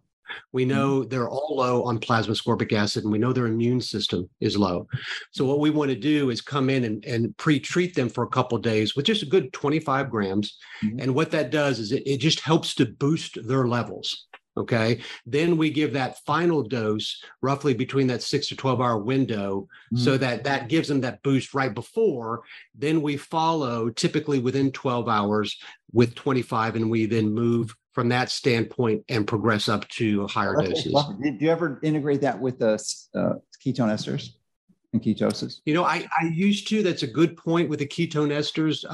We know they're all low on plasma ascorbic acid, and we know their immune system is low. So what we want to do is come in and pre-treat them for a couple of days with just a good 25 grams. Mm-hmm. And what that does is it just helps to boost their levels. Okay. Then we give that final dose roughly between that 6 to 12 hour window. So that gives them that boost right before. Then we follow typically within 12 hours with 25, and we then move from that standpoint and progress up to higher doses. Well, do you ever integrate that with the ketone esters and ketosis? You know, I used to. That's a good point with the ketone esters.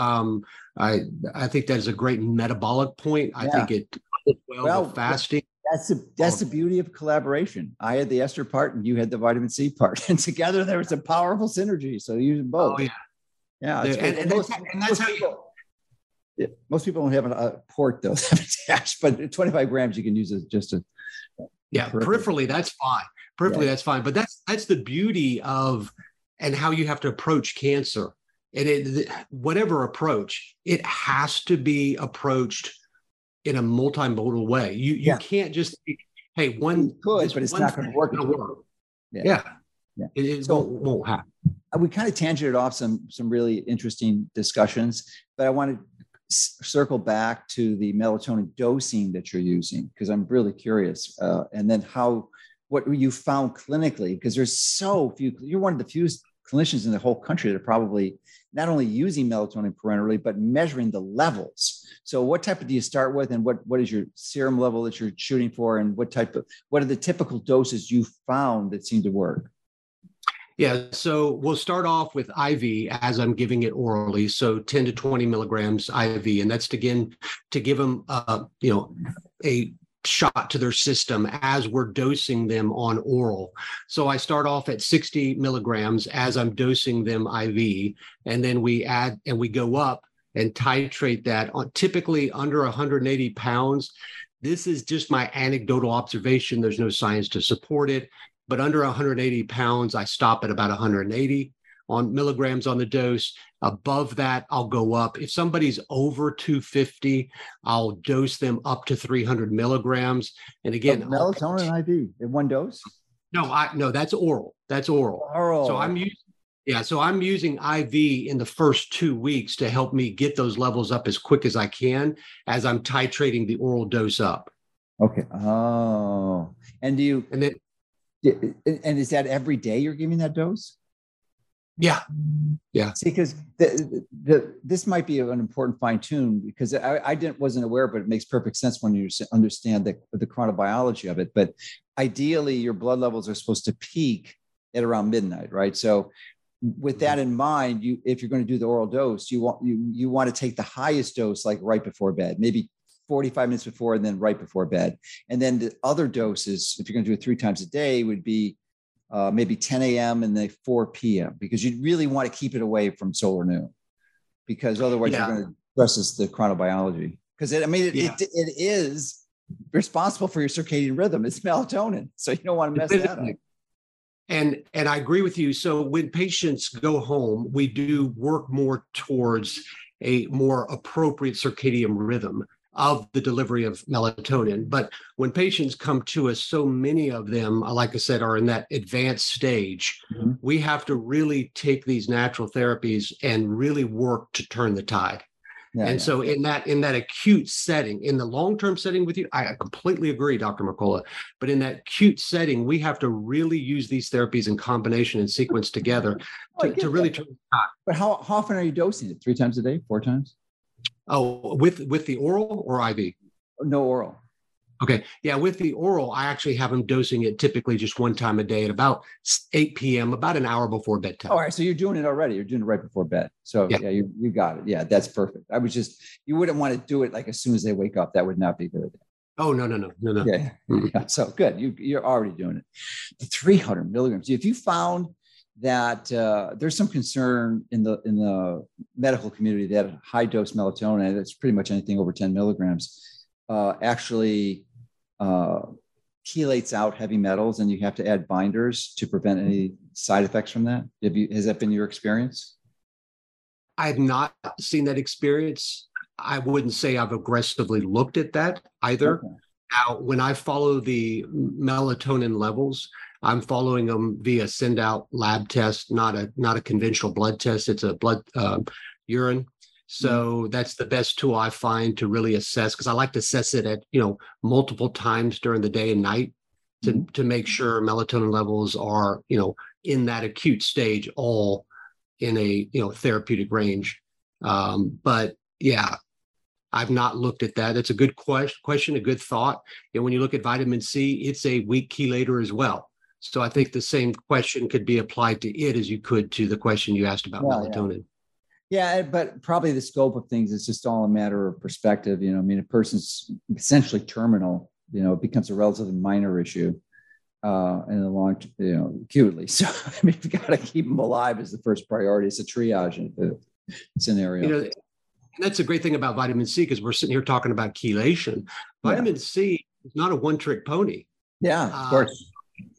I think that is a great metabolic point. Yeah. I think it. Well, fasting. That's the beauty of collaboration. I had the ester part and you had the vitamin C part, and together there was a powerful synergy. So you used both. Oh, yeah. Most people don't have a port though, but 25 grams you can use as just a. Yeah, peripherally that's fine. That's fine, but that's the beauty of and how you have to approach cancer, and whatever approach it has to be approached in a multimodal way. You can't just, hey, one could, but it's not going to work. Yeah. It won't happen. We kind of tangented off some really interesting discussions, but I want to circle back to the melatonin dosing that you're using, because I'm really curious. And then what you found clinically, because there's so few, you're one of the few clinicians in the whole country that are probably not only using melatonin parenterally, but measuring the levels. So what type do you start with, and what is your serum level that you're shooting for, and what are the typical doses you found that seem to work? Yeah, so we'll start off with IV as I'm giving it orally, so 10 to 20 milligrams IV, and that's to give them a shot to their system as we're dosing them on oral. So I start off at 60 milligrams as I'm dosing them IV, and then we add and we go up and titrate that on typically under 180 pounds. This is just my anecdotal observation. There's no science to support it, but under 180 pounds, I stop at about 180 on milligrams on the dose. Above that, I'll go up. If somebody's over 250, I'll dose them up to 300 milligrams. And again, melatonin IV in one dose? No, that's oral. Oral. So I'm using. Yeah, so I'm using IV in the first 2 weeks to help me get those levels up as quick as I can as I'm titrating the oral dose up. Okay. Oh, and is that every day you're giving that dose? Yeah. Yeah. See, because this might be an important fine tune, because I wasn't aware, but it makes perfect sense when you understand the chronobiology of it. But ideally, your blood levels are supposed to peak at around midnight, right? So with that in mind, if you're going to do the oral dose, you want to take the highest dose, like right before bed, maybe 45 minutes before, and then right before bed. And then the other doses, if you're going to do it 3 times a day, would be maybe 10 a.m. and then 4 p.m. because you really want to keep it away from solar noon, because otherwise you're going to stress the chronobiology. Because it is responsible for your circadian rhythm. It's melatonin, so you don't want to mess that up. And I agree with you. So when patients go home, we do work more towards a more appropriate circadian rhythm of the delivery of melatonin. But when patients come to us, so many of them, like I said, are in that advanced stage. Mm-hmm. We have to really take these natural therapies and really work to turn the tide. Yeah, and so in that acute setting, in the long-term setting with you, I completely agree, Dr. Mercola. But in that acute setting, we have to really use these therapies in combination and sequence together to really turn the tide. But how often are you dosing it? 3 times a day? 4 times? Oh, with the oral or IV? No, oral. Okay. Yeah, with the oral, I actually have them dosing it typically just 1 time a day at about 8 p.m., about an hour before bedtime. All right. So you're doing it already. You're doing it right before bed. So yeah, you got it. Yeah, that's perfect. I was just, you wouldn't want to do it like as soon as they wake up. That would not be good. Oh, no. Yeah. Mm-hmm. Yeah, so good. You're already doing it. The 300 milligrams. If you found that there's some concern in the medical community that high dose melatonin, that's pretty much anything over 10 milligrams, actually chelates out heavy metals, and you have to add binders to prevent any side effects from that. Has that been your experience? I have not seen that experience. I wouldn't say I've aggressively looked at that either. Okay. Now, when I follow the melatonin levels, I'm following them via send-out lab test, not a conventional blood test. It's a blood urine. So that's the best tool I find to really assess, because I like to assess it at multiple times during the day and night to make sure melatonin levels are in that acute stage, all in a therapeutic range. But yeah. I've not looked at that. It's a good question, a good thought. And when you look at vitamin C, it's a weak chelator as well. So I think the same question could be applied to it as you could to the question you asked about melatonin. Yeah, but probably the scope of things is just all a matter of perspective. A person's essentially terminal, it becomes a relatively minor issue in the long, acutely. So, you've got to keep them alive as the first priority. It's a triage scenario. And that's a great thing about vitamin C, because we're sitting here talking about chelation. Vitamin C is not a one-trick pony. Yeah, of course.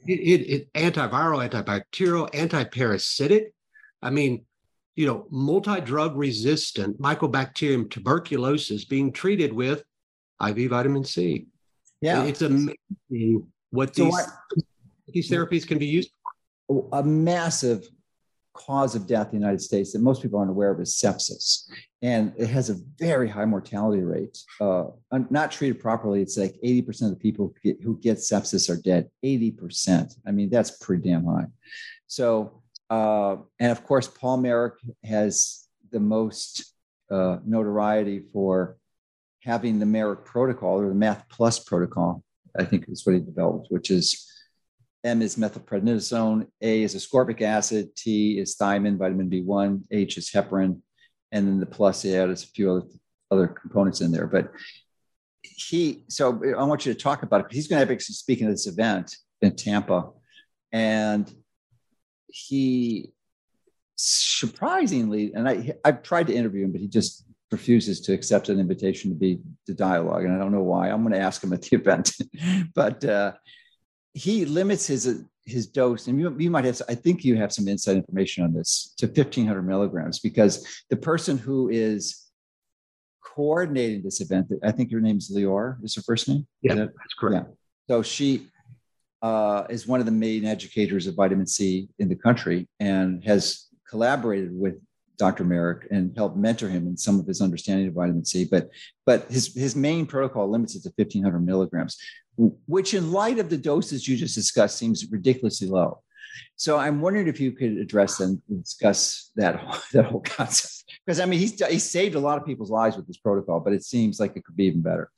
It antiviral, antibacterial, antiparasitic. I mean, multi-drug resistant Mycobacterium tuberculosis being treated with IV vitamin C. Yeah. It's amazing what these therapies can be used for. A massive cause of death in the United States that most people aren't aware of is sepsis. And it has a very high mortality rate. Not treated properly, it's like 80% of the people who get sepsis are dead. 80%. I mean, that's pretty damn high. So, and of course, Paul Merrick has the most notoriety for having the Merrick protocol, or the Math Plus protocol, I think is what he developed, which is M is methylprednisolone, A is ascorbic acid, T is thiamine, vitamin B1, H is heparin, and then the plus is a few other components in there. But so I want you to talk about it, because he's going to be speaking at this event in Tampa, and he surprisingly, and I've tried to interview him, but he just refuses to accept an invitation to dialogue, and I don't know why. I'm going to ask him at the event, but he limits his dose, and you might have, I think you have some inside information on this, to 1,500 milligrams, because the person who is coordinating this event, I think your name is Lior, is her first name? Yeah, that's correct. Yeah. So she is one of the main educators of vitamin C in the country, and has collaborated with Dr. Merrick and helped mentor him in some of his understanding of vitamin C, but his main protocol limits it to 1,500 milligrams, which in light of the doses you just discussed seems ridiculously low. So I'm wondering if you could address and discuss that whole concept, because I mean, he's saved a lot of people's lives with this protocol, but it seems like it could be even better.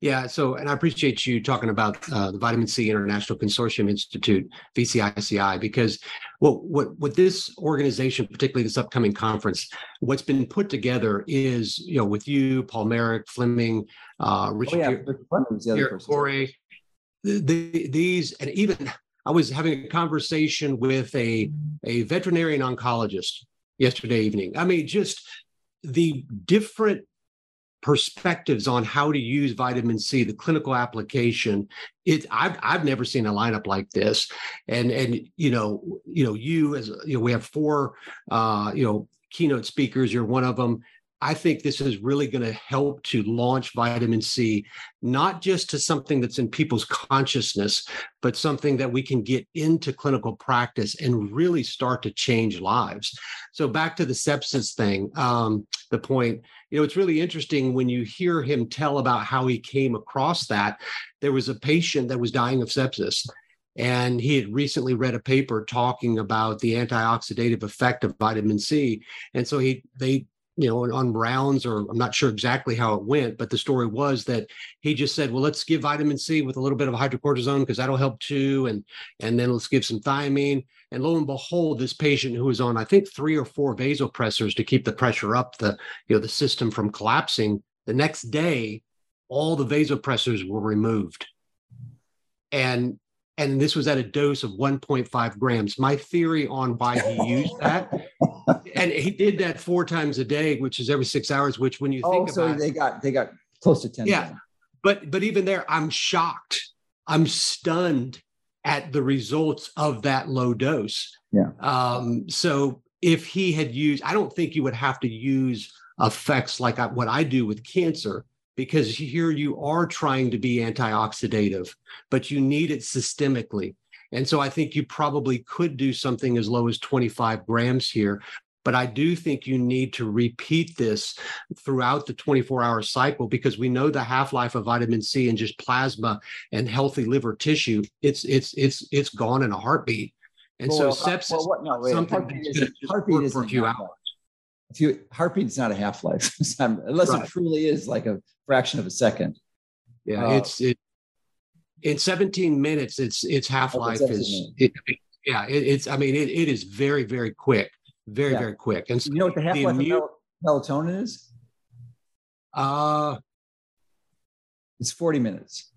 Yeah. So, and I appreciate you talking about the Vitamin C International Consortium Institute, VCICI, because what this organization, particularly this upcoming conference, what's been put together is, you know, with you, Paul Merrick, Fleming, Richard, Pierre Corey, these, and even I was having a conversation with a veterinarian oncologist yesterday evening. I mean, just the different perspectives on how to use vitamin C, the clinical application. I've never seen a lineup like this, and we have four keynote speakers. You're one of them. I think this is really going to help to launch vitamin C, not just to something that's in people's consciousness, but something that we can get into clinical practice and really start to change lives. So back to the sepsis thing, the point. You know, it's really interesting when you hear him tell about how he came across that. There was a patient that was dying of sepsis, and he had recently read a paper talking about the antioxidative effect of vitamin C. And so they on rounds, or I'm not sure exactly how it went, but the story was that he just said, well, let's give vitamin C with a little bit of hydrocortisone because that'll help too. And then let's give some thiamine. And lo and behold, this patient who was on, I think, 3 or 4 vasopressors to keep the pressure up, the system from collapsing, the next day, all the vasopressors were removed. And this was at a dose of 1.5 grams. My theory on why he used that, and he did that 4 times a day, which is every 6 hours, which when you think about it. Oh, so they got close to 10. Yeah, but even there, I'm shocked. I'm stunned at the results of that low dose. Yeah. So if he had used, I don't think you would have to use effects like what I do with cancer, because here you are trying to be antioxidative, but you need it systemically. And so I think you probably could do something as low as 25 grams here, but I do think you need to repeat this throughout the 24-hour cycle, because we know the half-life of vitamin C in just plasma and healthy liver tissue, it's gone in a heartbeat. And something for a few hours. Heartbeat is not a half-life, unless it truly is like a fraction of a second. Yeah, in 17 minutes, its half-life is. It is very, very quick. Very, very quick. And so you know what the half-life of melatonin is? It's 40 minutes.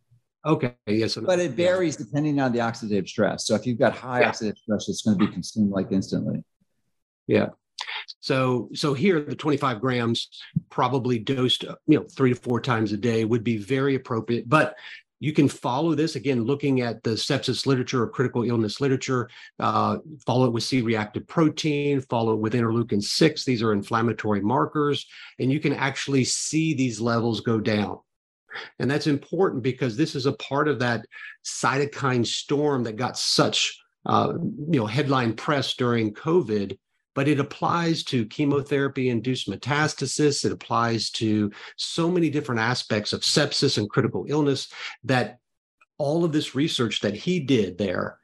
Okay. Yes. But it varies depending on the oxidative stress. So if you've got high oxidative stress, it's going to be consumed like instantly. Yeah. So here, the 25 grams probably dosed, 3 to 4 times a day would be very appropriate. But you can follow this, again, looking at the sepsis literature or critical illness literature, follow it with C-reactive protein, follow it with interleukin-6. These are inflammatory markers, and you can actually see these levels go down. And that's important because this is a part of that cytokine storm that got such headline press during COVID. But it applies to chemotherapy-induced metastasis. It applies to so many different aspects of sepsis and critical illness, that all of this research that he did there,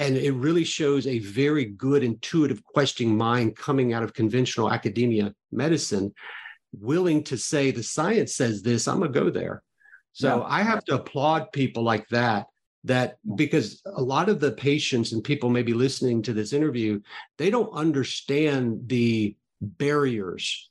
and it really shows a very good intuitive questioning mind coming out of conventional academia medicine, willing to say, the science says this, I'm going to go there. So I have to applaud people like that, because a lot of the patients and people maybe listening to this interview, they don't understand the barriers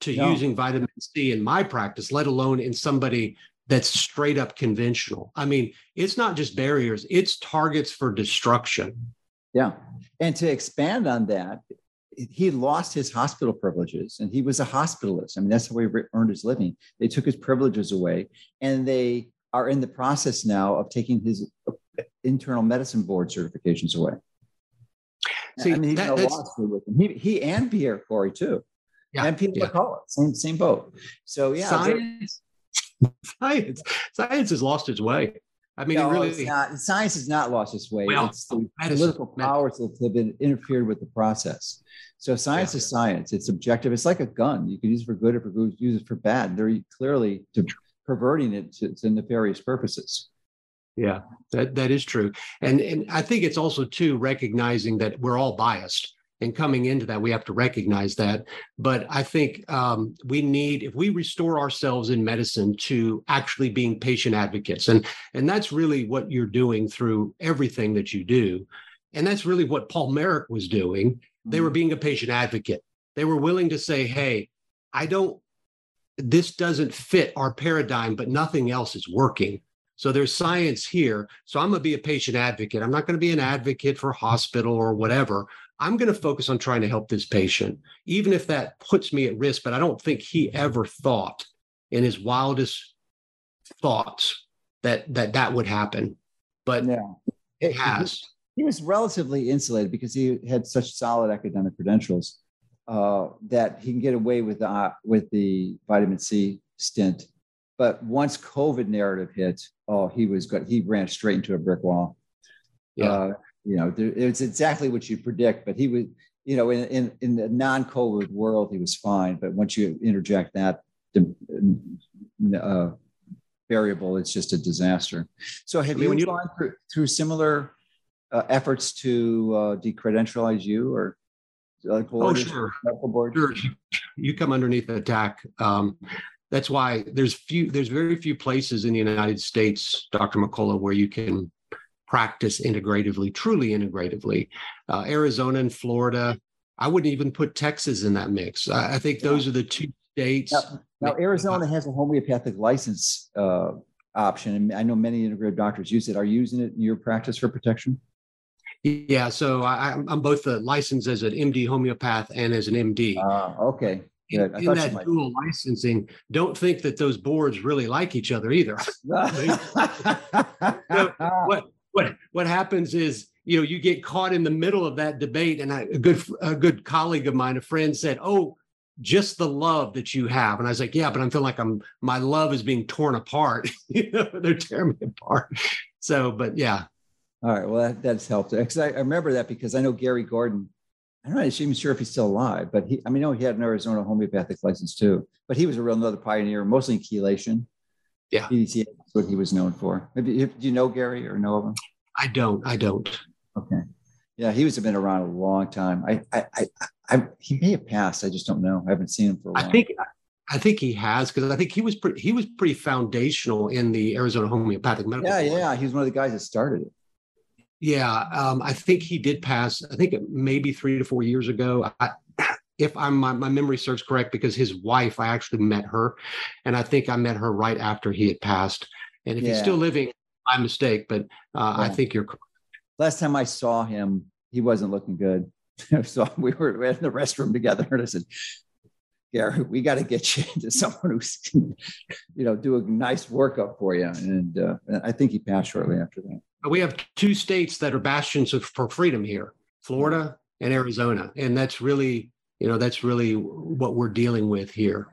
to using vitamin C in my practice, let alone in somebody that's straight up conventional. I mean, it's not just barriers, it's targets for destruction. Yeah. And to expand on that, he lost his hospital privileges, and he was a hospitalist. I mean, that's how he earned his living. They took his privileges away, and they are in the process now of taking his internal medicine board certifications away. See, I mean, he's got a lawsuit with him. He and Pierre Corey too, and Peter Attia, same boat. So science has lost its way. I mean, science has not lost its way. Well, it's the political powers that have been interfered with the process. So science is science. It's objective. It's like a gun. You can use it for good or use it for bad. They're clearly perverting it to nefarious purposes. Yeah, that is true. And I think it's also too recognizing that we're all biased, and coming into that, we have to recognize that. But I think we need, if we restore ourselves in medicine to actually being patient advocates, and that's really what you're doing through everything that you do. And that's really what Paul Merrick was doing. They were being a patient advocate. They were willing to say, hey, this doesn't fit our paradigm, but nothing else is working. So there's science here. So I'm going to be a patient advocate. I'm not going to be an advocate for hospital or whatever. I'm going to focus on trying to help this patient, even if that puts me at risk. But I don't think he ever thought in his wildest thoughts that would happen. But yeah, it has. He was relatively insulated because he had such solid academic credentials that he can get away with the vitamin C stint. But once COVID narrative hit, oh, he was good. He ran straight into a brick wall. Yeah. It's exactly what you predict, but he was, in the non-COVID world, he was fine. But once you interject that variable, it's just a disaster. So have you gone through similar efforts to decredentialize you or like board? Oh, sure. Sure. You come underneath attack. That's why there's very few places in the United States, Dr. Mercola, where you can practice integratively, truly integratively. Arizona and Florida. I wouldn't even put Texas in that mix. I think those are the two states. Now Arizona has a homeopathic license option, and I know many integrative doctors use it. Are you using it in your practice for protection? Yeah, so I'm both licensed as an MD homeopath and as an MD. Okay. In that dual licensing, don't think that those boards really like each other either. So what happens is, you get caught in the middle of that debate. And a good colleague of mine, a friend, said, "Oh, just the love that you have." And I was like, "Yeah, but I'm feeling like my love is being torn apart. They're tearing me apart." So, but yeah. All right. Well, that's helped. Because I remember that because I know Gary Gordon. I'm not even sure if he's still alive, but he had an Arizona homeopathic license too, but he was another pioneer, mostly in chelation. Yeah. PDK is what he was known for. Do you know Gary or know of him? I don't. Okay. Yeah. He has been around a long time. He may have passed. I just don't know. I haven't seen him for a while. I think he has, because I think he was pretty foundational in the Arizona homeopathic medical. Yeah. Board. Yeah. He was one of the guys that started it. Yeah, I think he did pass. I think maybe 3 to 4 years ago, if my memory serves correct, because his wife, I actually met her, and I think I met her right after he had passed. And if he's still living, my mistake, but I think you're correct. Last time I saw him, he wasn't looking good. So we were in the restroom together, and I said, "Gary, we got to get you into someone who's, do a nice workup for you." And I think he passed shortly after that. We have two states that are bastions for freedom here, Florida and Arizona. And that's really what we're dealing with here.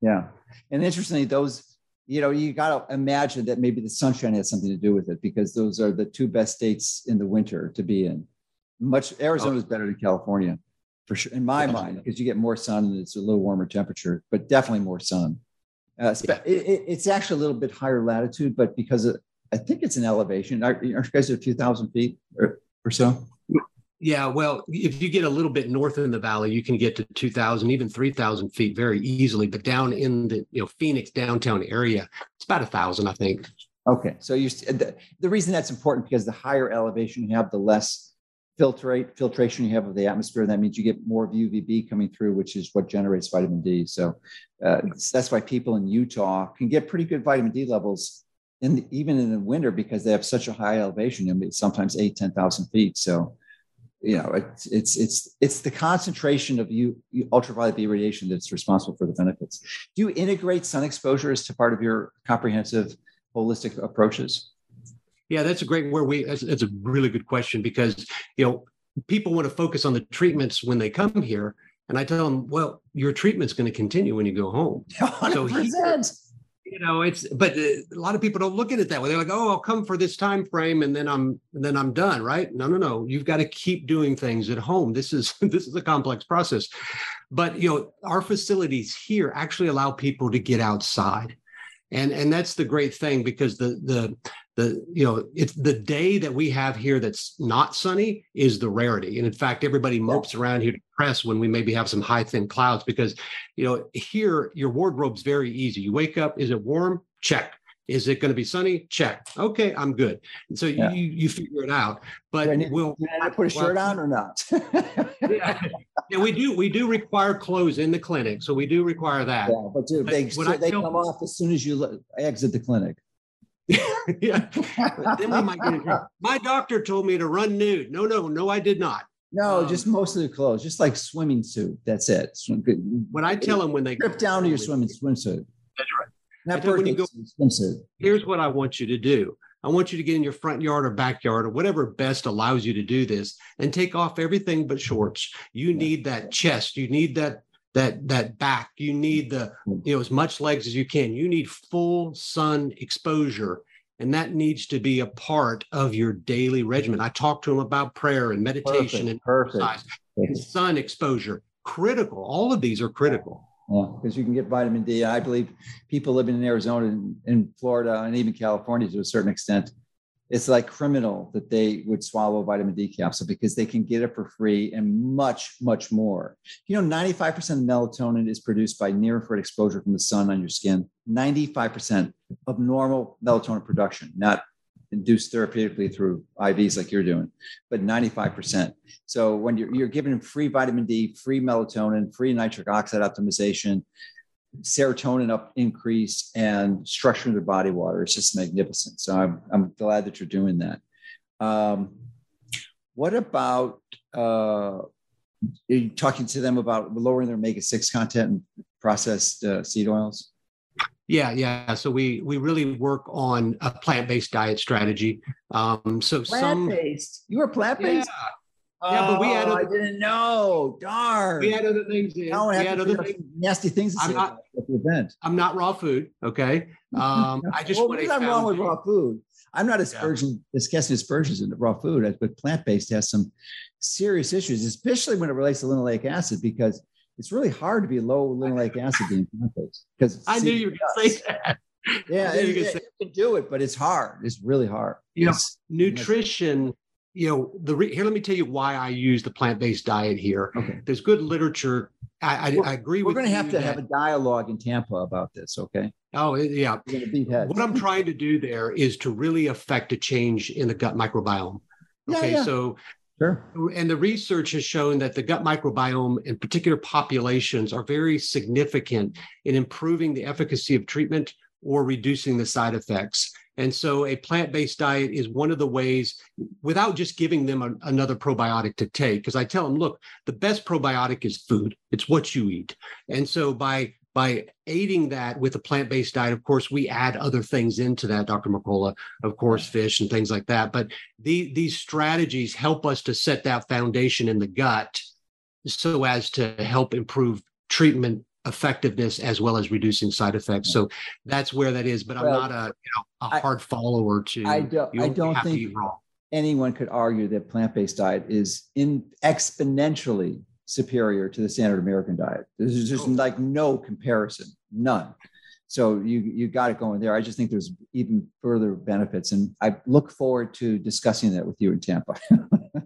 Yeah. And interestingly, those, you got to imagine that maybe the sunshine has something to do with it, because those are the two best states in the winter to be in. Arizona is better than California, for sure, in my mind, because you get more sun and it's a little warmer temperature, but definitely more sun. It's actually a little bit higher latitude, but because of, I think it's an elevation. Aren't you guys at a few thousand feet or so? Yeah, well, if you get a little bit north in the valley, you can get to 2,000, even 3,000 feet very easily. But down in the Phoenix downtown area, it's about 1,000, I think. Okay, so the reason that's important, because the higher elevation you have, the less filtration you have of the atmosphere. That means you get more of UVB coming through, which is what generates vitamin D. So that's why people in Utah can get pretty good vitamin D levels, and even in the winter, because they have such a high elevation, sometimes 10,000 feet. So, it's the concentration of ultraviolet B radiation that's responsible for the benefits. Do you integrate sun exposure as to part of your comprehensive holistic approaches? Yeah, that's a really good question, because, people want to focus on the treatments when they come here. And I tell them, well, your treatment's going to continue when you go home. 100%. So but a lot of people don't look at it that way. They're like, "Oh, I'll come for this time frame, and then I'm done." Right? No. You've got to keep doing things at home. This is a complex process, but our facilities here actually allow people to get outside, and that's the great thing, because the it's the day that we have here that's not sunny is the rarity. And in fact, everybody mopes around here depressed when we maybe have some high, thin clouds, because, here your wardrobe's very easy. You wake up, is it warm? Check. Is it going to be sunny? Check. Okay, I'm good. And so you figure it out. But do I put a shirt on or not? Yeah, we do require clothes in the clinic, so we do require that. Yeah, but they come off as soon as you exit the clinic. Yeah, but then we might get in trouble. My doctor told me to run nude. No, I did not. No, just most of the clothes, just like swimming suit. That's it. When I tell them when they strip down to your swimsuit. That's right. When you go, here's what I want you to do. I want you to get in your front yard or backyard or whatever best allows you to do this and take off everything but shorts. You need that chest. You need that back. You need as much legs as you can. You need full sun exposure. And that needs to be a part of your daily regimen. I talked to him about prayer and meditation and exercise and sun exposure. Critical. All of these are critical. Yeah, because you can get vitamin D. I believe people living in Arizona and Florida and even California to a certain extent, it's like criminal that they would swallow a vitamin D capsule because they can get it for free and much, much more. 95% of melatonin is produced by near-infrared exposure from the sun on your skin. 95% of normal melatonin production, not induced therapeutically through IVs like you're doing, but 95%. So when you're giving free vitamin D, free melatonin, free nitric oxide optimization, serotonin increase, and structuring their body water, it's just magnificent. So I'm glad that you're doing that. What about you talking to them about lowering their omega-6 content and processed seed oils? Yeah. So we really work on a plant-based diet strategy. You were plant-based? Yeah. But we had. I didn't know. Darn. We had other things. Nasty things. At the event. I'm not raw food. Okay. I just. What is wrong with raw food? I'm not discussing aspersions in raw food, but plant-based has some serious issues, especially when it relates to linoleic acid, because it's really hard to be low linoleic acid being plant-based. Because I knew you were going to say that. Yeah, you can do it, but it's hard. It's really hard. Nutrition. Here, let me tell you why I use the plant-based diet here. Okay. There's good literature. I agree with you. We're going to have to have a dialogue in Tampa about this, okay? Oh, yeah. What I'm trying to do there is to really affect a change in the gut microbiome. Okay, so sure. And the research has shown that the gut microbiome in particular populations are very significant in improving the efficacy of treatment or reducing the side effects. And so a plant-based diet is one of the ways, without just giving them another probiotic to take, because I tell them, look, the best probiotic is food. It's what you eat. And so by aiding that with a plant-based diet, of course, we add other things into that, Dr. Mercola, of course, fish and things like that. But these strategies help us to set that foundation in the gut so as to help improve treatment effectiveness as well as reducing side effects. So that's where that is. But I'm not a hard follower to. I don't think anyone could argue that plant-based diet is exponentially superior to the standard American diet. There's just like no comparison, none. So you got it going there. I just think there's even further benefits, and I look forward to discussing that with you in Tampa.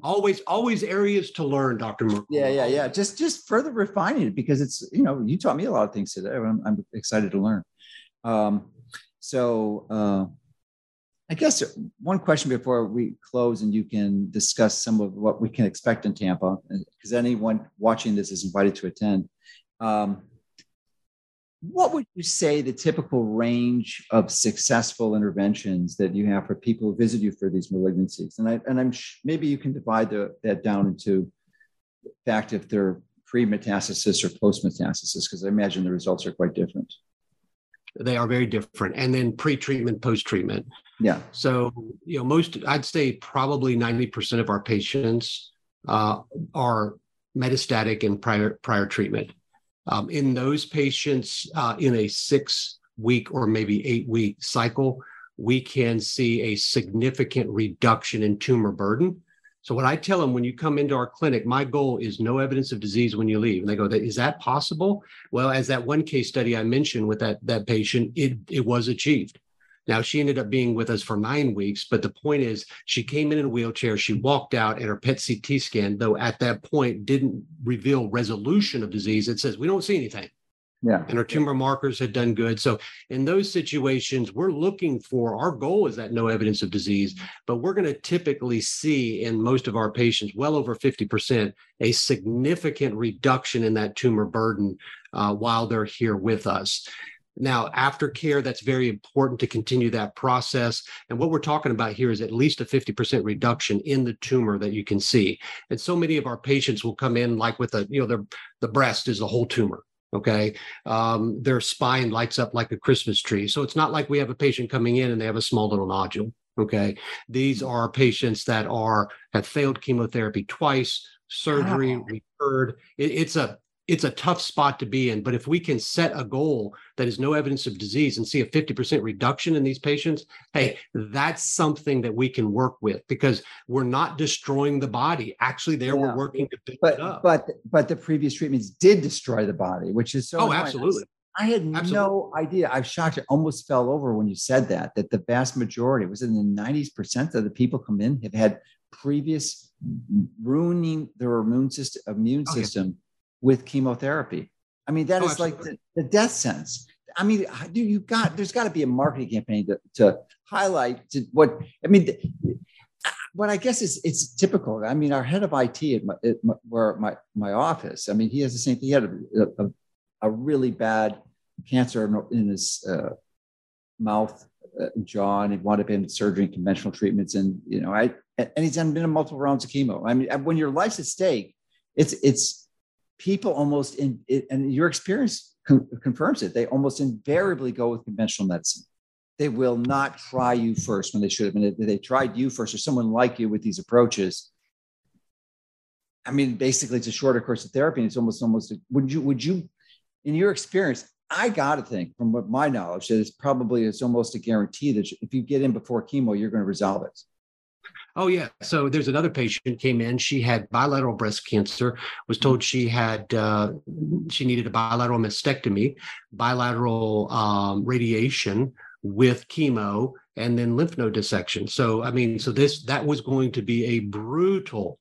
Always areas to learn, Dr. Mercola. Yeah. Just further refining it, because it's, you taught me a lot of things today. I'm excited to learn. I guess one question before we close, and you can discuss some of what we can expect in Tampa, because anyone watching this is invited to attend. What would you say the typical range of successful interventions that you have for people who visit you for these malignancies? Maybe you can divide that down into the fact if they're pre-metastasis or post-metastasis, because I imagine the results are quite different. They are very different. And then pre-treatment, post-treatment. Yeah. So, I'd say probably 90% of our patients are metastatic in prior treatment. In those patients, in a 6-week or maybe 8-week cycle, we can see a significant reduction in tumor burden. So what I tell them when you come into our clinic, my goal is no evidence of disease when you leave. And they go, is that possible? Well, as that one case study I mentioned with that patient, it was achieved. Now, she ended up being with us for 9 weeks, but the point is she came in a wheelchair, she walked out, and her PET CT scan, though at that point didn't reveal resolution of disease, it says we don't see anything. Yeah. And our tumor markers had done good. So in those situations, we're looking for, our goal is that no evidence of disease, but we're going to typically see in most of our patients, well over 50%, a significant reduction in that tumor burden while they're here with us. Now, aftercare, that's very important to continue that process. And what we're talking about here is at least a 50% reduction in the tumor that you can see. And so many of our patients will come in like with a, you know, the breast is the whole tumor. Okay. Their spine lights up like a Christmas tree. So it's not like we have a patient coming in and they have a small little nodule. Okay. These are patients that have failed chemotherapy twice, surgery, wow, recurred. It's a tough spot to be in, but if we can set a goal that is no evidence of disease and see a 50% reduction in these patients, hey, that's something that we can work with because we're not destroying the body. Actually, we're working to build it up. But the previous treatments did destroy the body, which is so annoying. Absolutely. I had no idea. I was shocked. I almost fell over when you said that the vast majority, was in the 90% of the people come in have had previous ruining their immune system with chemotherapy. I mean, that is absolutely like the death sentence. I mean, there's got to be a marketing campaign to highlight to what, I mean, what I guess is it's typical. I mean, our head of IT at my office, I mean, he has the same thing. He had a really bad cancer in his mouth, jaw, and he wound up in surgery and conventional treatments. And, you know, and he's been in multiple rounds of chemo. I mean, when your life's at stake, it's, people almost in it, and your experience confirms it. They almost invariably go with conventional medicine. They will not try you first when they should have been. They tried you first or someone like you with these approaches. I mean, basically, it's a shorter course of therapy, and it's almost. Would you, in your experience, I got to think from what my knowledge that it's almost a guarantee that if you get in before chemo, you're going to resolve it. Oh, yeah. So there's another patient came in. She had bilateral breast cancer, was told she needed a bilateral mastectomy, bilateral radiation with chemo, and then lymph node dissection. So, I mean, that was going to be a brutal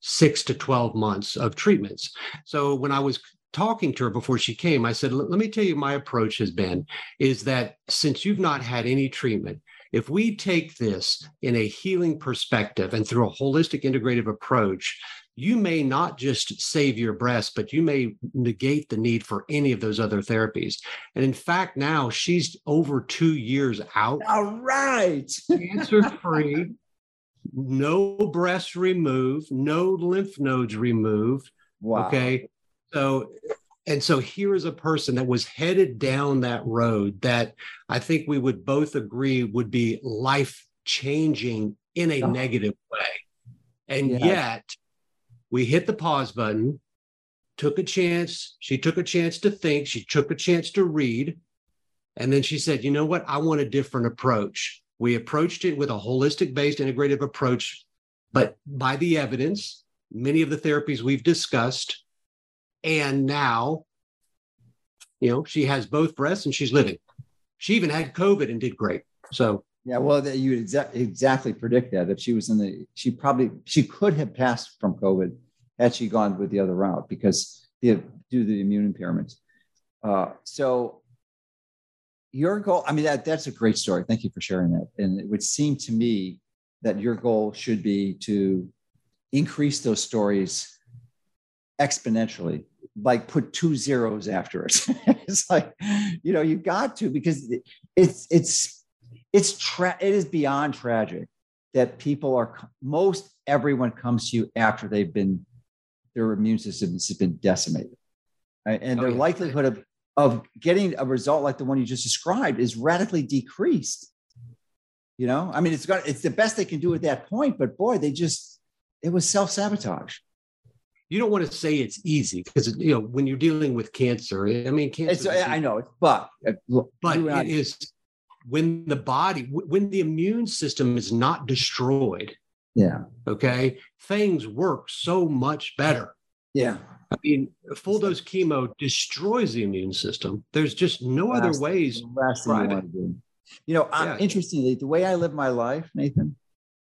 6 to 12 months of treatments. So when I was talking to her before she came, I said, let me tell you, my approach has been is that since you've not had any treatment, if we take this in a healing perspective and through a holistic integrative approach, you may not just save your breast, but you may negate the need for any of those other therapies. And in fact, now she's over 2 years out. All right. Cancer-free, no breast removed, no lymph nodes removed. Wow. Okay. So here is a person that was headed down that road that I think we would both agree would be life-changing in a negative way. And yet we hit the pause button, took a chance. She took a chance to think. She took a chance to read. And then she said, you know what? I want a different approach. We approached it with a holistic-based integrative approach, but by the evidence, many of the therapies we've discussed. And now, you know, she has both breasts and she's living. She even had COVID and did great. So, yeah, well, you would exactly predict that if she was she could have passed from COVID had she gone with the other route because due to the immune impairments. So your goal, I mean, that's a great story. Thank you for sharing that. And it would seem to me that your goal should be to increase those stories exponentially, like put 2 zeros after it. It's like, you know, you got to, because it is beyond tragic that everyone comes to you after their immune system has been decimated, right? And their likelihood of getting a result like the one you just described is radically decreased. You know, I mean, it's the best they can do at that point, but boy, it was self-sabotage. You don't want to say it's easy because, you know, when you're dealing with cancer, I mean, cancer. I know, but it is when the body, when the immune system is not destroyed. Yeah. Okay. Things work so much better. Yeah. I mean, full dose chemo destroys the immune system. There's just no other ways. The last thing you want to do. You know, interestingly, the way I live my life, Nathan,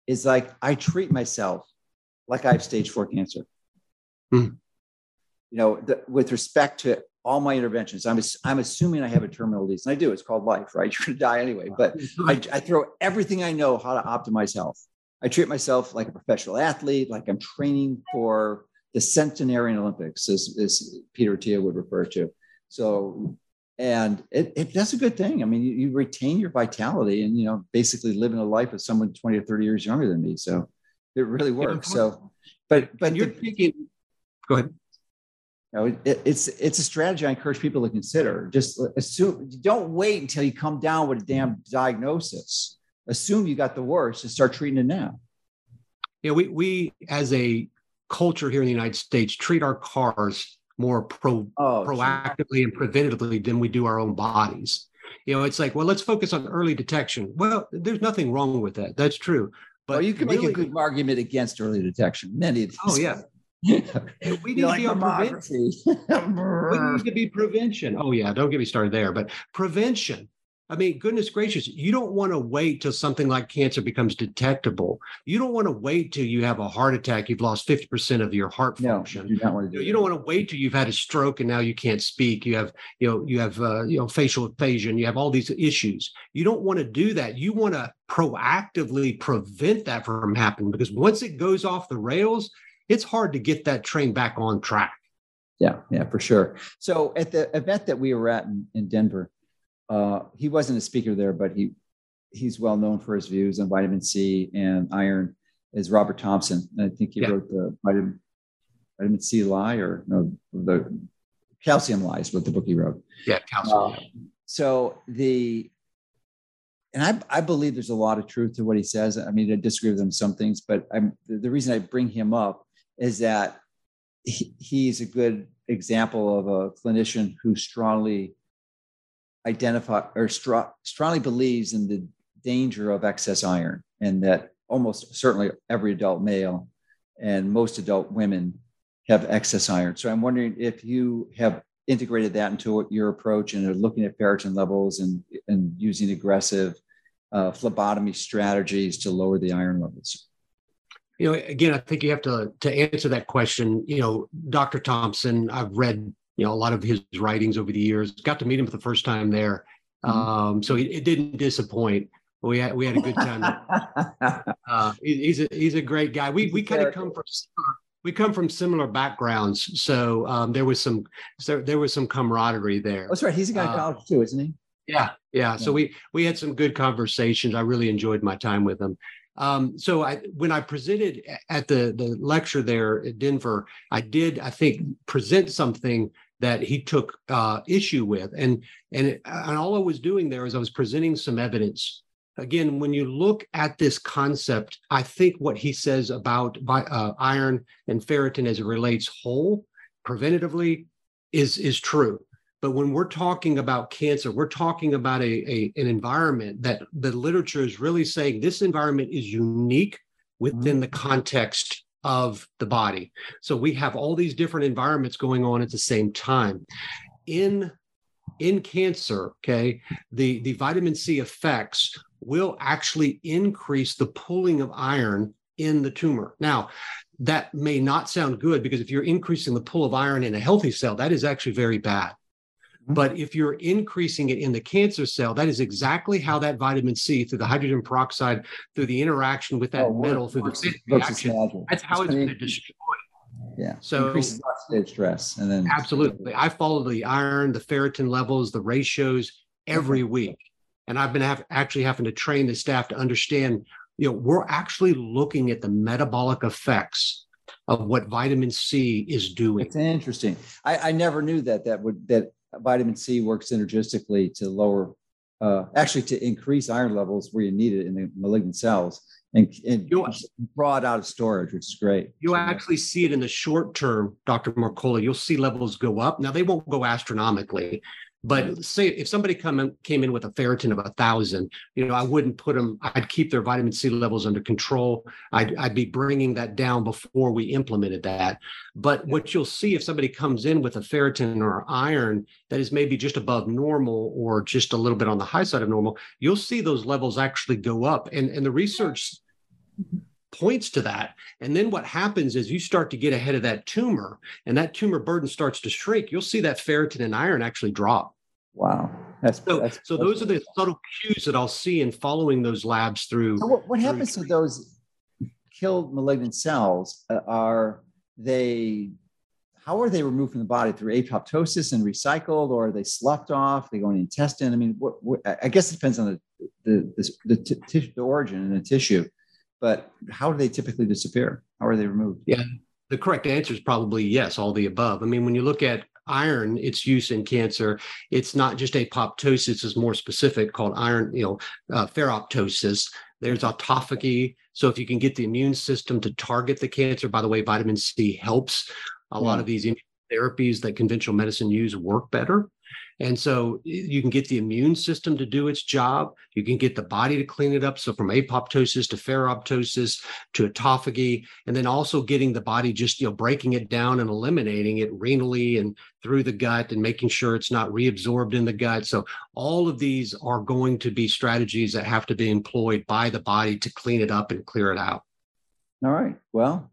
is like I treat myself like I have stage 4 cancer. Mm. You know, with respect to all my interventions, I'm assuming I have a terminal disease, and I do. It's called life, right? You're going to die anyway. But I throw everything I know how to optimize health. I treat myself like a professional athlete, like I'm training for the Centenarian Olympics, as Peter Attia would refer to. So, and it does a good thing. I mean, you retain your vitality and, you know, basically living a life of someone 20 or 30 years younger than me. So it really works. So, but you're thinking, go ahead. No, it's a strategy I encourage people to consider. Just assume, don't wait until you come down with a damn diagnosis. Assume you got the worst and start treating it now. Yeah, we as a culture here in the United States treat our cars more proactively and preventatively than we do our own bodies. You know, it's like, well, let's focus on early detection. Well, there's nothing wrong with that. That's true. But you can make a good argument against early detection. Many of these. Oh yeah. We need to be on prevention. We need to be prevention. Oh yeah, don't get me started there. But prevention. I mean, goodness gracious, you don't want to wait till something like cancer becomes detectable. You don't want to wait till you have a heart attack. You've lost 50% of your heart function. You don't want to do you don't want to wait till you've had a stroke and now you can't speak. You have facial aphasia. You have all these issues. You don't want to do that. You want to proactively prevent that from happening, because once it goes off the rails, it's hard to get that train back on track. Yeah, for sure. So at the event that we were at in Denver, he wasn't a speaker there, but he's well known for his views on vitamin C and iron, is Robert Thompson. And I think he wrote the vitamin C lie, or no, the calcium lie is what the book he wrote. Yeah, calcium. I believe there's a lot of truth to what he says. I mean, I disagree with him on some things, but the reason I bring him up is that he's a good example of a clinician who strongly strongly believes in the danger of excess iron, and that almost certainly every adult male and most adult women have excess iron. So I'm wondering if you have integrated that into your approach and are looking at ferritin levels and using aggressive phlebotomy strategies to lower the iron levels. You know, again, I think you have to answer that question. You know, Dr. Thompson, I've read, you know, a lot of his writings over the years. Got to meet him for the first time there. So it didn't disappoint. We had a good time. He's a great guy. We kind of come from similar backgrounds. So there was some camaraderie there. That's right. He's a guy in college too, isn't he? Yeah. So we had some good conversations. I really enjoyed my time with him. When I presented at the lecture there at Denver, I did, I think, present something that he took issue with. And all I was doing there is I was presenting some evidence. Again, when you look at this concept, I think what he says about iron and ferritin as it relates whole preventatively is true. But when we're talking about cancer, we're talking about an environment that the literature is really saying this environment is unique within the context of the body. So we have all these different environments going on at the same time. In cancer, okay, the vitamin C effects will actually increase the pooling of iron in the tumor. Now, that may not sound good, because if you're increasing the pool of iron in a healthy cell, that is actually very bad. But if you're increasing it in the cancer cell, that is exactly how that vitamin C, through the hydrogen peroxide, through the interaction with that metal, through the reaction, that's how it's going to destroy it. Yeah. So increases oxidative stress, and then absolutely, I follow the iron, the ferritin levels, the ratios every week, and I've been actually having to train the staff to understand. You know, we're actually looking at the metabolic effects of what vitamin C is doing. It's interesting. I never knew that vitamin C works synergistically to increase iron levels where you need it in the malignant cells, and draw it out of storage, which is great. You'll actually see it in the short term, Dr. Mercola. You'll see levels go up. Now, they won't go astronomically, But say if somebody came in with a ferritin of 1,000, I wouldn't put them, I'd keep their vitamin C levels under control. I'd be bringing that down before we implemented that. But what you'll see if somebody comes in with a ferritin or iron that is maybe just above normal or just a little bit on the high side of normal, you'll see those levels actually go up. And the research points to that. And then what happens is you start to get ahead of that tumor, and that tumor burden starts to shrink. You'll see that ferritin and iron actually drop. Wow. So those are the subtle cues that I'll see in following those labs through. So what happens to those killed malignant cells? How are they removed from the body? Through apoptosis and recycled, or are they sloughed off? They go in the intestine? I mean, I guess it depends on the origin and the tissue. But how do they typically disappear? How are they removed? Yeah, the correct answer is probably yes, all the above. I mean, when you look at iron, its use in cancer, it's not just apoptosis, it's more specific called iron, ferroptosis. There's autophagy. So if you can get the immune system to target the cancer, by the way, vitamin C helps. A lot of these immunotherapies that conventional medicine use work better. And so you can get the immune system to do its job. You can get the body to clean it up. So from apoptosis to ferroptosis to autophagy, and then also getting the body just, breaking it down and eliminating it renally and through the gut and making sure it's not reabsorbed in the gut. So all of these are going to be strategies that have to be employed by the body to clean it up and clear it out. All right. Well,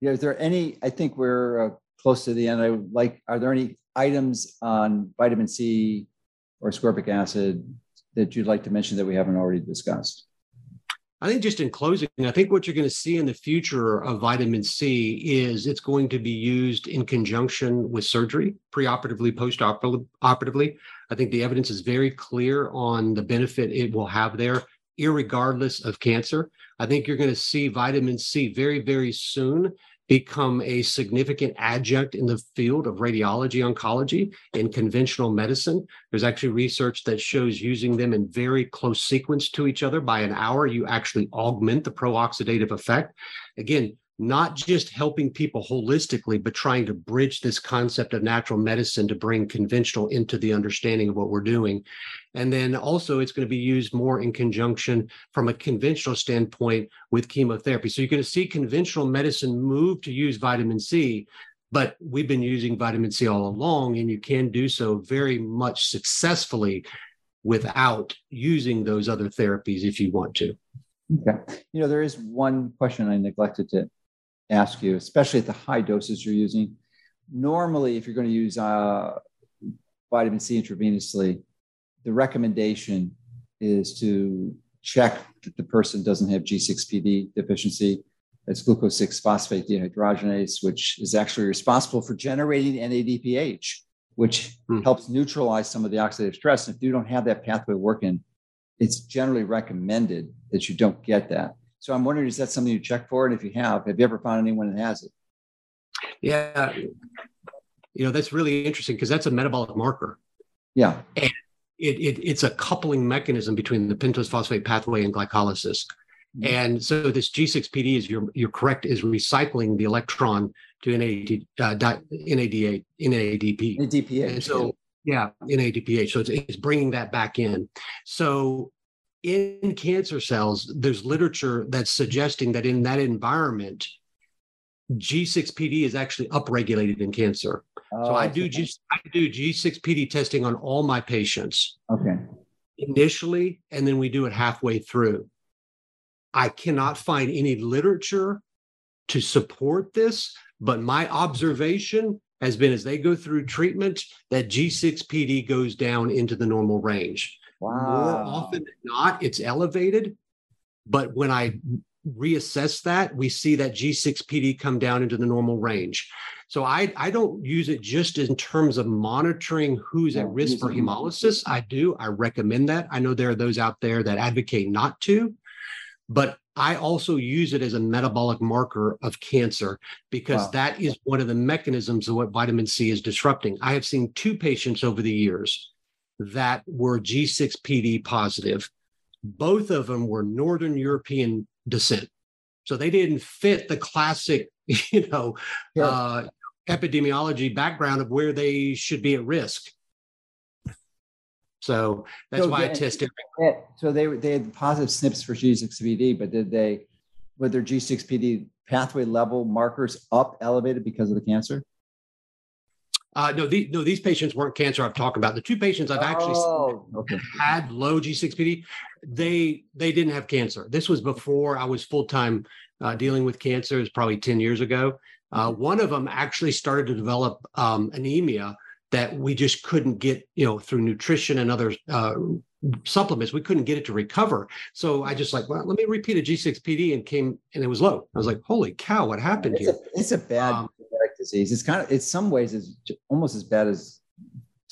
is there any, I think we're close to the end. Are there any items on vitamin C or ascorbic acid that you'd like to mention that we haven't already discussed? I think just in closing, I think what you're going to see in the future of vitamin C is it's going to be used in conjunction with surgery, preoperatively, postoperatively. I think the evidence is very clear on the benefit it will have there, irregardless of cancer. I think you're going to see vitamin C very, very soon become a significant adjunct in the field of radiology oncology and conventional medicine. There's actually research that shows using them in very close sequence to each other by an hour, you actually augment the pro-oxidative effect. Again, not just helping people holistically, but trying to bridge this concept of natural medicine to bring conventional into the understanding of what we're doing. And then also it's going to be used more in conjunction from a conventional standpoint with chemotherapy. So you're going to see conventional medicine move to use vitamin C, but we've been using vitamin C all along, and you can do so very much successfully without using those other therapies if you want to. Okay. There is one question I neglected to ask you, especially at the high doses you're using. Normally, if you're going to use vitamin C intravenously, the recommendation is to check that the person doesn't have G6PD deficiency. That's glucose-6-phosphate dehydrogenase, which is actually responsible for generating NADPH, which helps neutralize some of the oxidative stress. And if you don't have that pathway working, it's generally recommended that you don't get that. So I'm wondering, is that something you check for? And if you have you ever found anyone that has it? Yeah. That's really interesting because that's a metabolic marker. Yeah. And it's a coupling mechanism between the pentose phosphate pathway and glycolysis. Mm-hmm. And so this G6PD is, you're correct, is recycling the electron to NADP. NADPH. And so, NADPH. So it's bringing that back in. So in cancer cells, there's literature that's suggesting that in that environment, G6PD is actually upregulated in cancer. Oh, so I do G6PD testing on all my patients. Okay. Initially, and then we do it halfway through. I cannot find any literature to support this, but my observation has been as they go through treatment that G6PD goes down into the normal range. Wow. More often than not, it's elevated. But when I reassess that, we see that G6PD come down into the normal range. So I don't use it just in terms of monitoring who's at risk for hemolysis. I recommend that. I know there are those out there that advocate not to, but I also use it as a metabolic marker of cancer because that is one of the mechanisms of what vitamin C is disrupting. I have seen 2 patients over the years that were G6PD positive. Both of them were Northern European descent. So they didn't fit the classic, epidemiology background of where they should be at risk. So that's why I test everything. So they had positive SNPs for G6PD, but were their G6PD pathway level markers up elevated because of the cancer? No, these patients weren't cancer I'm talking about. The two patients I've actually had low G6PD, they didn't have cancer. This was before I was full-time dealing with cancer. It was probably 10 years ago. One of them actually started to develop anemia that we just couldn't get, through nutrition and other supplements, we couldn't get it to recover. So I just let me repeat a G6PD and it was low. I was like, holy cow, what happened here? It's a bad disease. It's in some ways, it's almost as bad as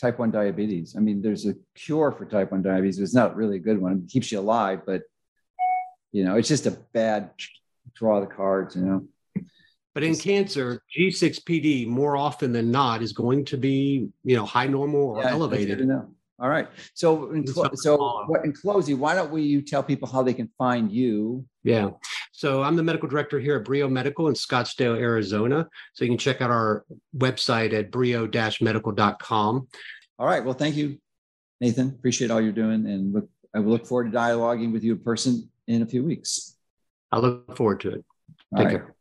type 1 diabetes. I mean, there's a cure for type 1 diabetes. It's not really a good one. It keeps you alive, but, it's just a bad draw of the cards, But in cancer, G6PD, more often than not, is going to be, high normal or elevated. That's good to know. All right. So, in closing, why don't you tell people how they can find you? Yeah. So I'm the medical director here at Brio Medical in Scottsdale, Arizona. So you can check out our website at brio-medical.com. All right. Well, thank you, Nathan. Appreciate all you're doing. And I will look forward to dialoguing with you in person in a few weeks. I look forward to it. Take care.